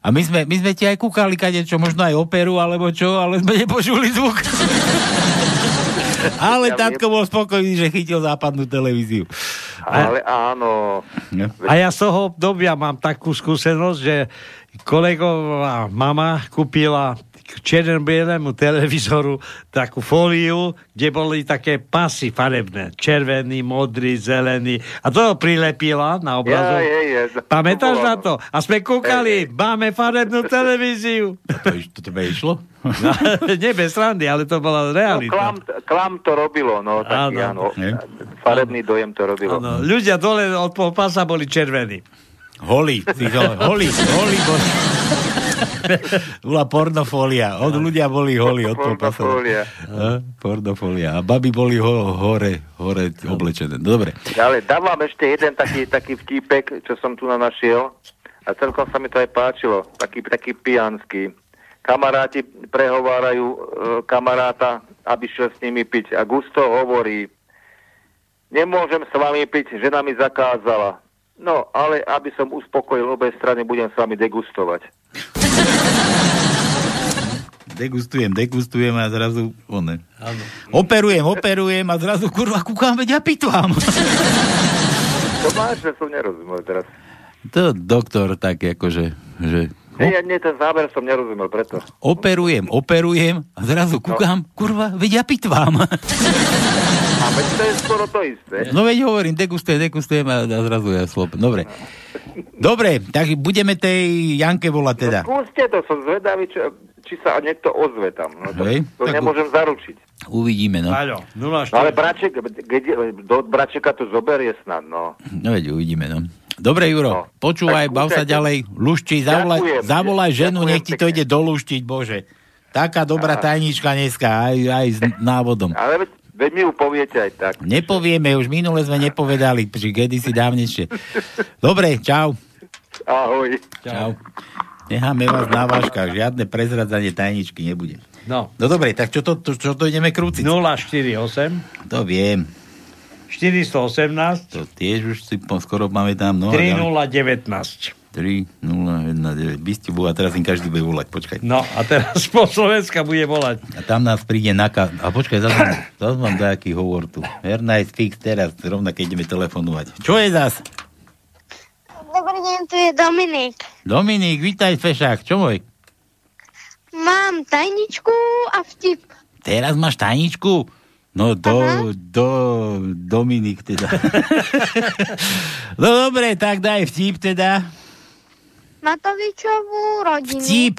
A my sme, my sme ti aj kúkali kadečo, možno aj operu, alebo čo, ale sme nepočuli zvuk. Ale ja tatko bol spokojný, že chytil západnú televíziu. Ale a... áno. A ja z toho obdobia mám takú skúsenosť, že kolegová mama kúpila k čierno-bielému televízoru takú fóliu, kde boli také pasy farebné. Červený, modrý, zelený. A to prilepila na obrazov. Ja, ja, ja. Pamätáš na to? A sme kúkali, ja, ja. Máme farebnú televíziu. A to tebe išlo? No, nie bez randy, ale to bola realita. No, klam, klam to robilo, no. Taký, áno. Áno. Farebný dojem to robilo. Áno. Ľudia dole od pol pasa boli červení. Holí. Holí. Holí boli. Bola pornofólia. Od ľudia boli holi, od pornofólia. A, pornofólia. A baby boli ho, hore, hore oblečené. Dobre. Ale dávam ešte jeden taký, taký vtípek, čo som tu našiel. A celkom sa mi to aj páčilo. Taký, taký pijanský. Kamaráti prehovárajú e, kamaráta, aby šiel s nimi piť. A Gusto hovorí, nemôžem s vami piť, žena mi zakázala. No, ale aby som uspokojil obe strany, budem s vami degustovať. Degustujem, degustujem a zrazu... Oh, ne. Operujem, operujem a zrazu, kurva, kúkam, veď ja pitvám. To máš, že som nerozumel teraz. To doktor tak akože... Že... Ja nie, ten záber som nerozumel, preto. Operujem, operujem a zrazu kúkam, no. Kurva, veď ja pitvám. A veď to je skoro to isté. No veď hovorím, degustujem, degustujem a, a zrazu ja slop. Dobre. Dobre, tak budeme tej Janke volať teda. No skúste to, som zvedavý, čo, či sa niekto ozve tam. No to, hej, to nemôžem u... zaručiť. Uvidíme, no. Aľo, nula štyri. No ale Braček, kde, do Bračeka to zoberie snad, no. No veď uvidíme, no. Dobre, Juro, no, počúvaj, bav sa ďalej, lušči, zavolaj, zavolaj ženu, nech ti to ide doluštiť, bože. Taká dobrá tajnička dneska, aj, aj s návodom. Ale veď, veď mi ju poviete aj tak. Nepovieme, už minule sme nepovedali, či kedysi dávnejšie. Dobre, čau. Ahoj. Čau. Necháme vás na váškach, žiadne prezradzanie tajničky nebude. No. No dobre, tak čo to, to, čo to ideme krúciť? nula štyri osem. To viem. štyri jedna osem. To tiež už si skoro máme tam. No, tri nula devätnásť. To tri nula jedna deväť. By ste bol, a teraz im každý bude volať, počkaj. No, a teraz po Slovenska bude volať. A tam nás príde naka... A počkaj, zase mám, zase mám dajaký hovor tu. Herná je fix teraz, rovno keď ideme telefonovať. Čo je zas? Dobrý deň, tu je Dominik. Dominik, vítaj fešák, čo môj? Mám tajničku a vtip. Teraz máš tajničku? No do, do Dominik teda. No dobre, tak daj vtip teda. Matovičovú rodinu. Vtip,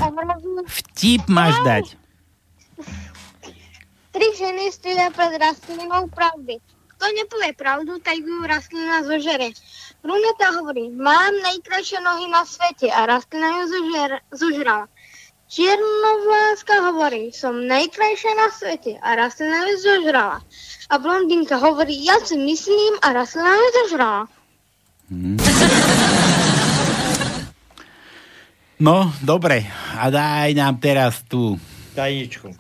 vtip máš dať. Tri ženy stoja pred rastlinou pravdy. Kto nepovie pravdu, tak ju rastlina zožere. Bruneta hovorí, mám najkrajšie nohy na svete a rastlina ju zožer, zožrala. Čiernovláska hovorí, som najkrajšia na svete a rastlina ju zožrala. A blondinka hovorí, ja si myslím a rastlina ju zožrala. Hmm. No, dobre. A daj nám teraz tú tajničku.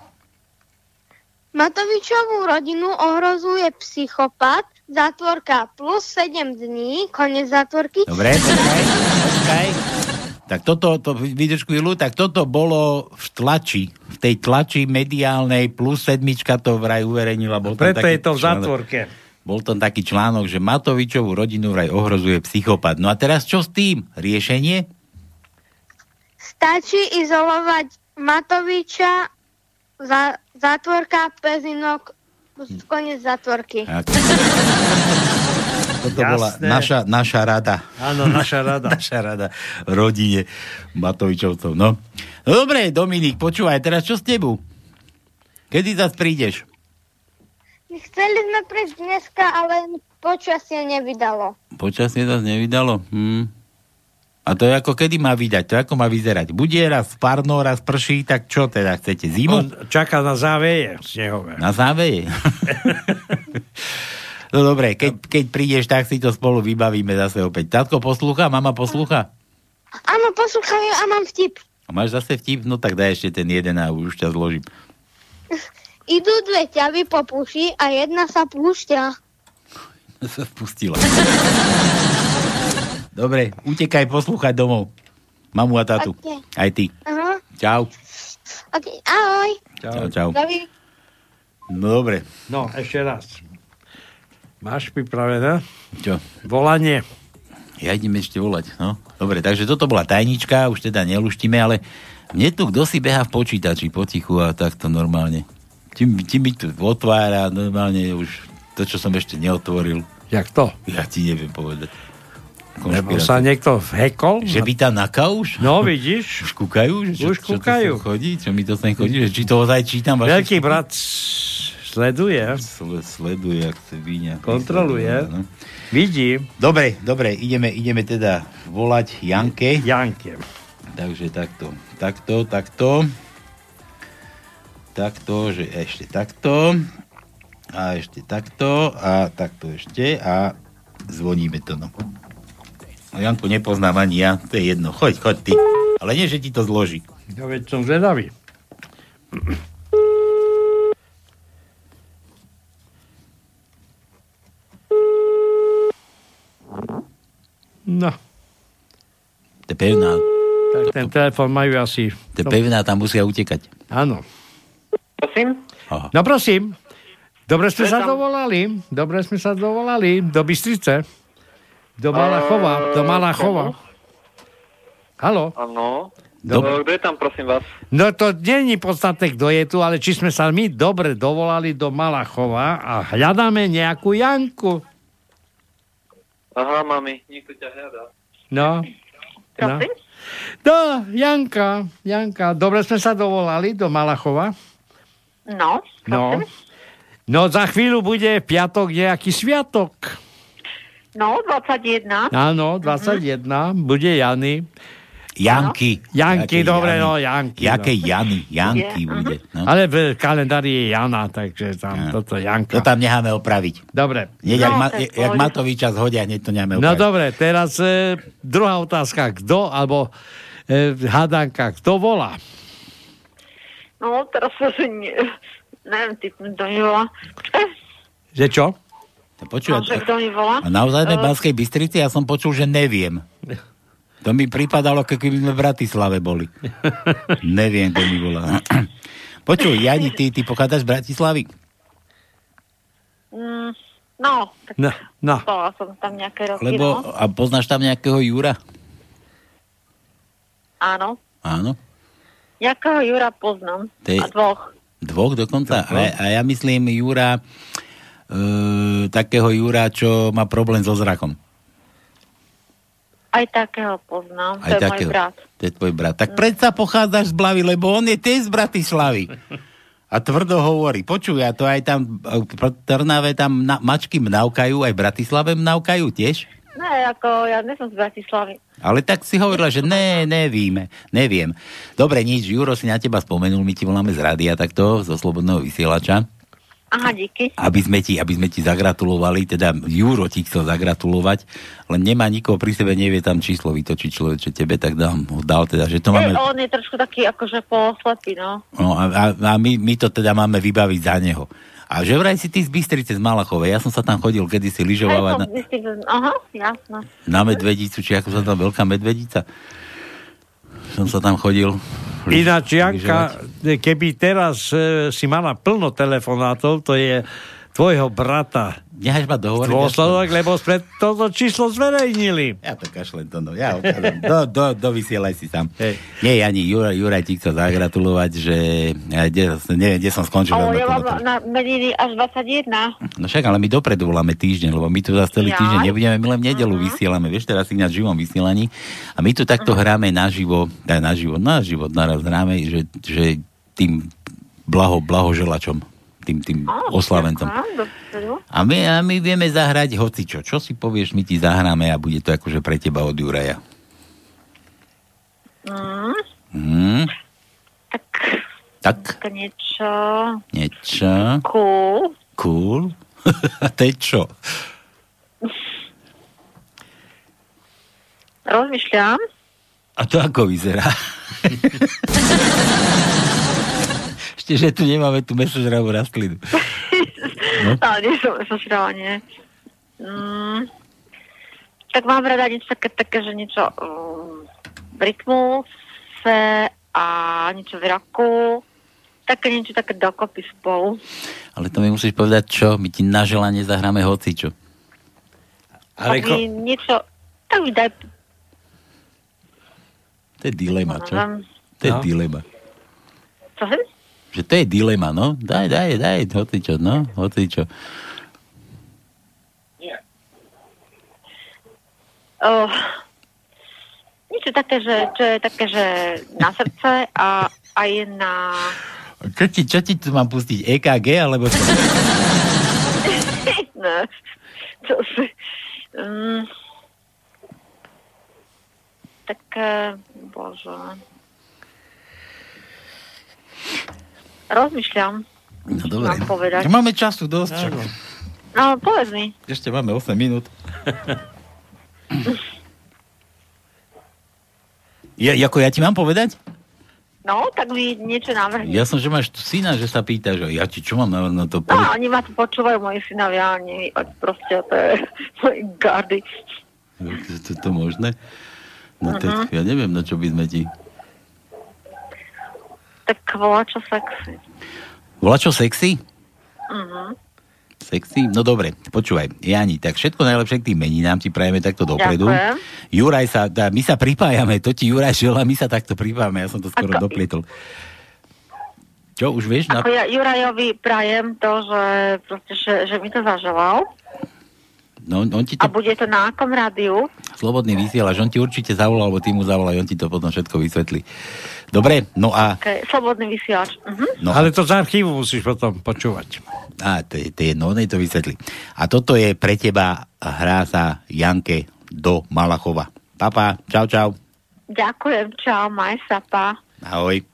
Matovičovú rodinu ohrozuje psychopat, zátvorka plus sedem dní, koniec zátvorky. Dobre, počkaj, počkaj. Tak toto, to výdržku Ilu, tak toto bolo v tlači, v tej tlači mediálnej, plus sedmička to vraj uverejnila. Bol preto je to v zátvorke. Bol tam taký článok, že Matovičovú rodinu vraj ohrozuje psychopat. No a teraz čo s tým? Riešenie? Stačí izolovať Matoviča, za, zátvorka, pezinok, koniec zátvorky. Toto Jasné. bola naša, naša rada. Áno, naša rada. Naša rada rodine Matovičovcov. No. No dobre, Dominik, počúvaj, teraz čo s tebou? Kedy zas prídeš? Chceli sme prísť dneska, ale počasie nevydalo. Počasie zas nevydalo? Hm. A to je ako kedy má vydať? To ako má vyzerať? Bude raz parno, raz prší, tak čo teda chcete? Zimu? On čaká na záveje snehové. Na záveje? No dobre, keď, keď prídeš, tak si to spolu vybavíme zase opäť. Tátko poslúcha? Mama poslúcha? Áno, poslúcham a mám vtip. A máš zase vtip? No tak daj ešte ten jeden a už ťa zložím. Idú dve ťavy po puši a jedna sa púšťa. Jedna sa spustila. Dobre, utekaj poslúchať domov. Mamu a tátu. Okay. Aj ty. Uh-huh. Čau. Okay, ahoj. Čau, čau. Dobre. No dobre. No, ešte raz. Máš pripravené? Čo? Volanie. Ja idem ešte volať, no. Dobre, takže toto bola tajnička, už teda neluštíme, ale mne tu kdo si beha v počítači potichu a takto normálne. Tým, tým mi tu otvára normálne už to, čo som ešte neotvoril. Jak to? Ja ti neviem povedať. Lebo sa niekto hekol? Že by tam nakal už? No, vidíš. Už kúkajú? Čo, už kúkajú. Čo, chodí? Čo mi to sem chodí? Či to ozaj čítam? Veľký brat... Sleduje. Sleduje, ak sa víňa. Kontroluje. No. Vidí. Dobre, dobre, ideme, ideme teda volať Janke. Janke. Takže takto, takto, takto. Takto, že ešte takto. A ešte takto. A takto ešte. A zvoníme to. No. Janku nepoznám ani ja. To je jedno. Choď, choď ty. Ale nie, že ti to zloží. Ja veď som zvedavý. No. To je pevná. Tak ten telefon majú asi... To je pevná, tam musia utekať. Áno. Prosím? Aha. No prosím. Dobre sme sa dovolali. Dobre sme sa dovolali. Do Bystrice. Do Malachova. Do Malachova. Haló? Áno. Dobre, kto je tam, prosím vás? No to nie je podstatné, kto je tu, ale či sme sa my dobre dovolali do Malachova a hľadáme nejakú Janku. Aha, mami, niekto ťa hľadá. No. No. No, Janka, Janka. Dobre sme sa dovolali do Malachova. No. No. No, za chvíľu bude piatok nejaký sviatok. No, dvadsaťjeden. Áno, dvadsaťjeden. Mm-hmm. Bude Jany. Janky. Janky, Jaké dobre, Jany. No, Janky. Jaké no. Jany, Janky yeah. bude. No. Ale v kalendári je Jana, takže tam ja. Toto Janka. To tam necháme opraviť. Dobre. Nie, no, jak, ma, jak Matoviča zhodia, nie to necháme opraviť. No dobre, teraz e, druhá otázka. Kto, alebo e, hádanka, kto volá? No, teraz že nie, neviem, ty kto mi volá. Že čo? Počujem, no, že kto mi volá? Naozaj v Banskej Bystrici ja som počul, že neviem. To mi pripadalo, keby sme v Bratislave boli. Neviem, to mi bolo. Počuj, Jani, ty, ty pochádzaš z Bratislavy? Mm, no, tak no, no. To, som tam nejaké roky. Lebo, no. A poznáš tam nejakého Jura? Áno. Áno? Nejakého Jura poznám. Ty... A dvoch. Dvoch dokonca? A, a ja myslím Jura, e, takého Jura, čo má problém so zrakom. Aj takého poznám, aj to je takého. Môj brat. To je tvoj brat. Tak no. Predsa pochádzaš z Blavy, lebo on je tiež z Bratislavy. A tvrdo hovorí. Počuj, a to aj tam v Trnave tam na, mačky mnavkajú, aj v Bratislave mnavkajú tiež? Ne, ako ja nesom z Bratislavy. Ale tak si hovorila, že ne, nevíme, neviem. Dobre, nič, Juro si na teba spomenul, my ti voláme z rádia takto, zo Slobodného vysielača. Aha, díky. Aby sme ti, aby sme ti zagratulovali, teda Juro ti chcel zagratulovať, len nemá nikoho pri sebe, nevie tam číslo vytočiť človeče tebe, tak dám ho dal teda, že to máme... Hey, on je trošku taký akože poslepý, no. No a, a, a my, my to teda máme vybaviť za neho. A že vraj si ty z Bystrice, z Malachovej. Ja som sa tam chodil kedysi lyžovávať. Na... Aha, jasno. Na Medvedicu, či ako sa tam Veľká Medvedica. Som sa tam chodil. Ináč, Janka, keby teraz e, si mala plno telefonátov, to je tvojho brata. Nehaš ma dohovoriť. Dôsledok, lebo sme toto číslo zverejnili. Ja to kašlem, to no. Ja ukážem. do, do, dovysielaj si tam. Hey. Nie, Jani, Juraj, Juraj ti chcel zagratulovať, že... Ja, kde, neviem, kde som skončil. Ale ja mám na mediny až dvadsaťjeden. No však, ale my dopredu voláme týždeň, lebo my tu za celý týždeň nebudeme, my len v nedelu uh-huh. vysielame. Vieš, teraz si na živom vysielaní. A my tu takto uh-huh. hráme naživo, aj naživo, naživo naraz hráme, že, že tým blaho, blahoželačom. tým, tým oh, oslavencom. A my, a my vieme zahrať hocičo. Čo si povieš, my ti zahráme a bude to akože pre teba od Juraja. Mm. Mm. Tak. Tak. Niečo. Niečo. Cool. Cool. To je čo? Rozmyšľam. A to ako vyzerá? Ešte, že tu nemáme tú mesožravú rastlinu. No, nie sú mesožravá, nie. Mm, tak mám rada niečo také, také že niečo um, v rytmuse a niečo v raku. Také niečo také dokopy spolu. Ale to mi musíš povedať, čo? My ti na želanie zahráme hocičo. Ale ko... niečo... Tak mi daj... To je dilema, čo? To je no. dilema. Co si? Že to je dilema, no? Daj, daj, daj, hocičo, no? Hocičo. Nie. Oh, niečo také, že, čo je také, že na srdce a aj na... Čo ti, čo ti tu mám pustiť? é ká gé, alebo... No, to si... Um, tak, bože... Rozmýšľam. No dobre. Máme času dosť. Čo? No, povedz mi. Ešte máme osem minút. ja, ako ja ti mám povedať? No, tak mi niečo navrhni. Ja som, že máš tu syna, že sa pýtaš, ja ti čo mám navrhnúť? To poved... No, oni ma tu počúvajú, moji synovia, oni proste, to je moji gardy. To je to možné? No, uh-huh. tak, ja neviem, na čo by sme ti... Tak voláčo sexy. Voláčo sexy? Uh-huh. Sexy? No dobre, počúvaj. Jani, tak všetko najlepšie k tým meninám ti prajeme takto dopredu. Ďakujem. Juraj sa, dá, my sa pripájame, to ti Juraj želá, my sa takto pripájame, ja som to skoro Ako... doplietol. Čo, už vieš? Ako na... ja Jurajovi prajem to, že, proste, že, že mi to zaželal. No, on ti to... A bude to na akom rádiu? Slobodný vysielač, on ti určite zavolal, alebo ty mu zavolaj, on ti to potom všetko vysvetlí. Dobre, no a... Okay, slobodný vysielač. Uh-huh. No ale to z archívu musíš potom počúvať. Á, to je, to je jedno, on to vysvetlí. A toto je pre teba hrá sa Janke do Malachova. Papa, čau, čau. Ďakujem, čau, maj sa, pa. Ahoj.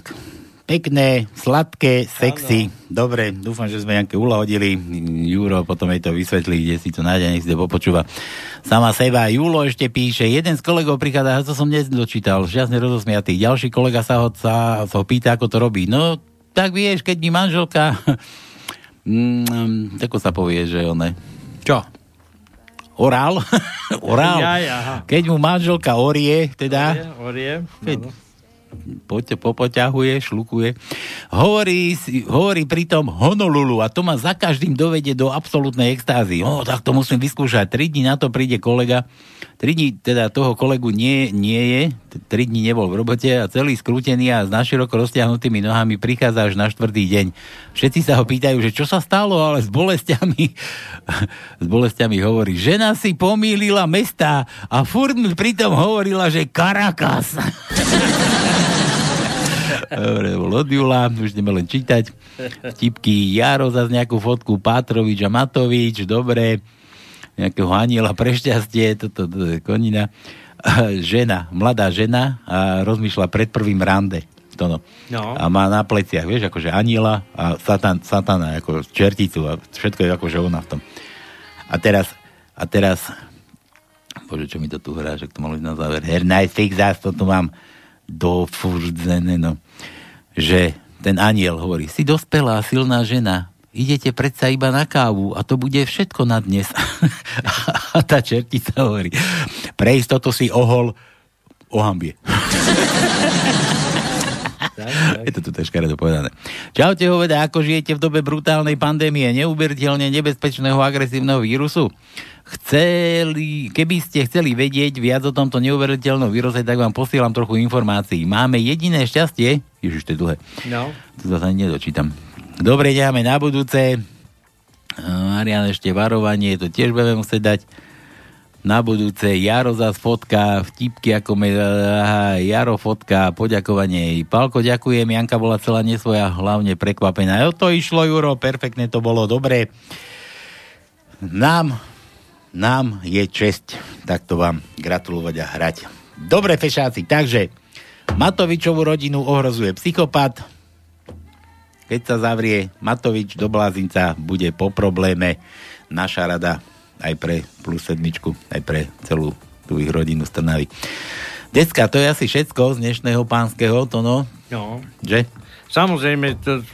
tak. Pekné, sladké, sexy. Ano. Dobre, dúfam, že sme nejaké uľahodili. Juro, potom jej to vysvetlí, kde si to nájde, nech si to popočúva sama seba. Júlo ešte píše, jeden z kolegov prichádza, to som nedočítal, šťastne rozosmiatý. Ďalší kolega sa ho, sa, sa ho pýta, ako to robí. No, tak vieš, keď mi manželka... mm, ako sa povie, že one... Čo? Orál. Orál. Ja, ja, keď mu manželka orie, teda... Orie, orie. Keď... popoťahuje, šlukuje. Hovorí, hovorí pritom Honolulu a to ma za každým dovede do absolútnej extázy. O, tak to musím vyskúšať. Tri dní na to príde kolega. Tri dní teda toho kolegu nie, nie je. Tri dní nebol v robote a celý skrútený a s naširoko roztiahnutými nohami prichádza až na štvrtý deň. Všetci sa ho pýtajú, že čo sa stalo, ale s bolestiami s bolestiami hovorí, žena si pomýlila mestá a furt mi pritom hovorila, že Caracas. Dobre, bol od Jula, už ideme len čítať. Vtipky Jaro, zase nejakú fotku Pátrovič a Matovič, dobre. Nejakého aniela pre šťastie, toto je konina. Žena, mladá žena a rozmýšľa pred prvým rande. To no. No. A má na pleciach, vieš, akože aniela a satan, satana, ako čerticu a všetko je akože ona v tom. A teraz, a teraz, bože, čo mi to tu hrá, že to malo byť na záver. Hernaj fix, zás to tu mám. Dofurdzené, no. Že ten aniel hovorí, si dospelá, silná žena, idete predsa iba na kávu a to bude všetko na dnes. A tá čertica hovorí, pre istotu si ohol o hambie. Je to tu teškare dopovedané. Čaute, hoveda, ako žijete v dobe brutálnej pandémie, neuveriteľne nebezpečného agresívneho vírusu? Chceli, keby ste chceli vedieť viac o tomto neuveriteľnom víruse, tak vám posielam trochu informácií. Máme jediné šťastie... Ježiš, to je dlhé. No. To sa nedočítam. Dobre, ďakáme na budúce. Marian, ešte varovanie, to tiež budeme musieť dať. Na budúce Jaro zás fotka, vtipky ako me... Aha, Jaro fotka, poďakovanie. Paľko, ďakujem. Janka bola celá nesvoja, hlavne prekvapená. Jo, to išlo, Juro, perfektne to bolo. Dobre. Nám... Nám je česť takto vám gratulovať a hrať. Dobre, fešáci, takže Matovičovú rodinu ohrozuje psychopat. Keď sa zavrie Matovič do blázinca, bude po probléme. Naša rada aj pre plus sedmičku, aj pre celú tú ich rodinu z Trnavy. Decka, to je asi všetko z dnešného pánskeho, to no? No. Že? Samozrejme, to...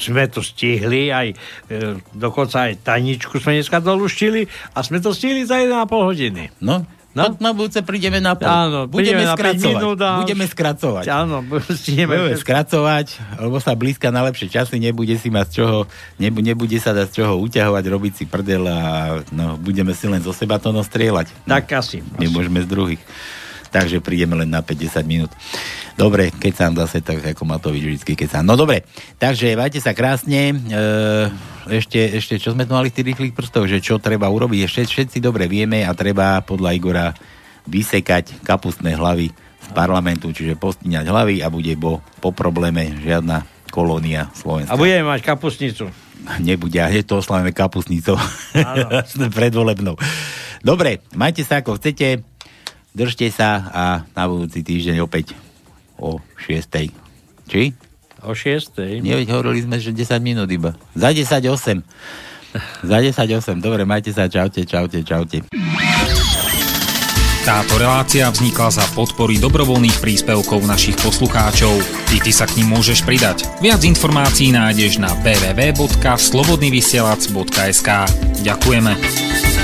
sme to stihli, aj e, dokonca aj tajničku sme dneska doluštili a sme to stihli za jeden a pol hodiny. No, no? Na budúce prídeme na pol. Áno, budeme skracovať. A... Budeme skracovať. Áno, budeme skracovať, lebo sa blízka na lepšie časy, nebude si ma z čoho, nebu, nebude sa dať z čoho uťahovať, robiť si prdel a no, budeme si len zo seba to nostrieľať. No, tak asi. Nemôžeme asi z druhých. Takže prídeme len na päť až desať minút. Dobre, keď sa zase tak ako Matovič vždycky keď sa. No dobre, takže majte sa krásne. Ešte, ešte čo sme tu mali v tých rýchlych prstov, že čo treba urobiť, ešte všetci dobre vieme a treba podľa Igora vysekať kapustné hlavy z parlamentu, čiže postíňať hlavy a bude bo, po probléme žiadna kolónia Slovenska. A budeme mať kapustnicu. Nebude, a hneď to oslavíme kapustnicou. Predvolebnou. Dobre, majte sa ako chcete. Držte sa a na budúci týždeň opäť o šiestej. Či? O šiestej. Neveď hovorili sme, že desať minút iba. Za desať osem. Za desať osem. Dobre, majte sa. Čaute, čaute, čaute. Táto relácia vznikla za podpory dobrovoľných príspevkov našich poslucháčov. I ty sa k nim môžeš pridať. Viac informácií nájdeš na w w w bodka slobodnyvysielac bodka es ka. Ďakujeme.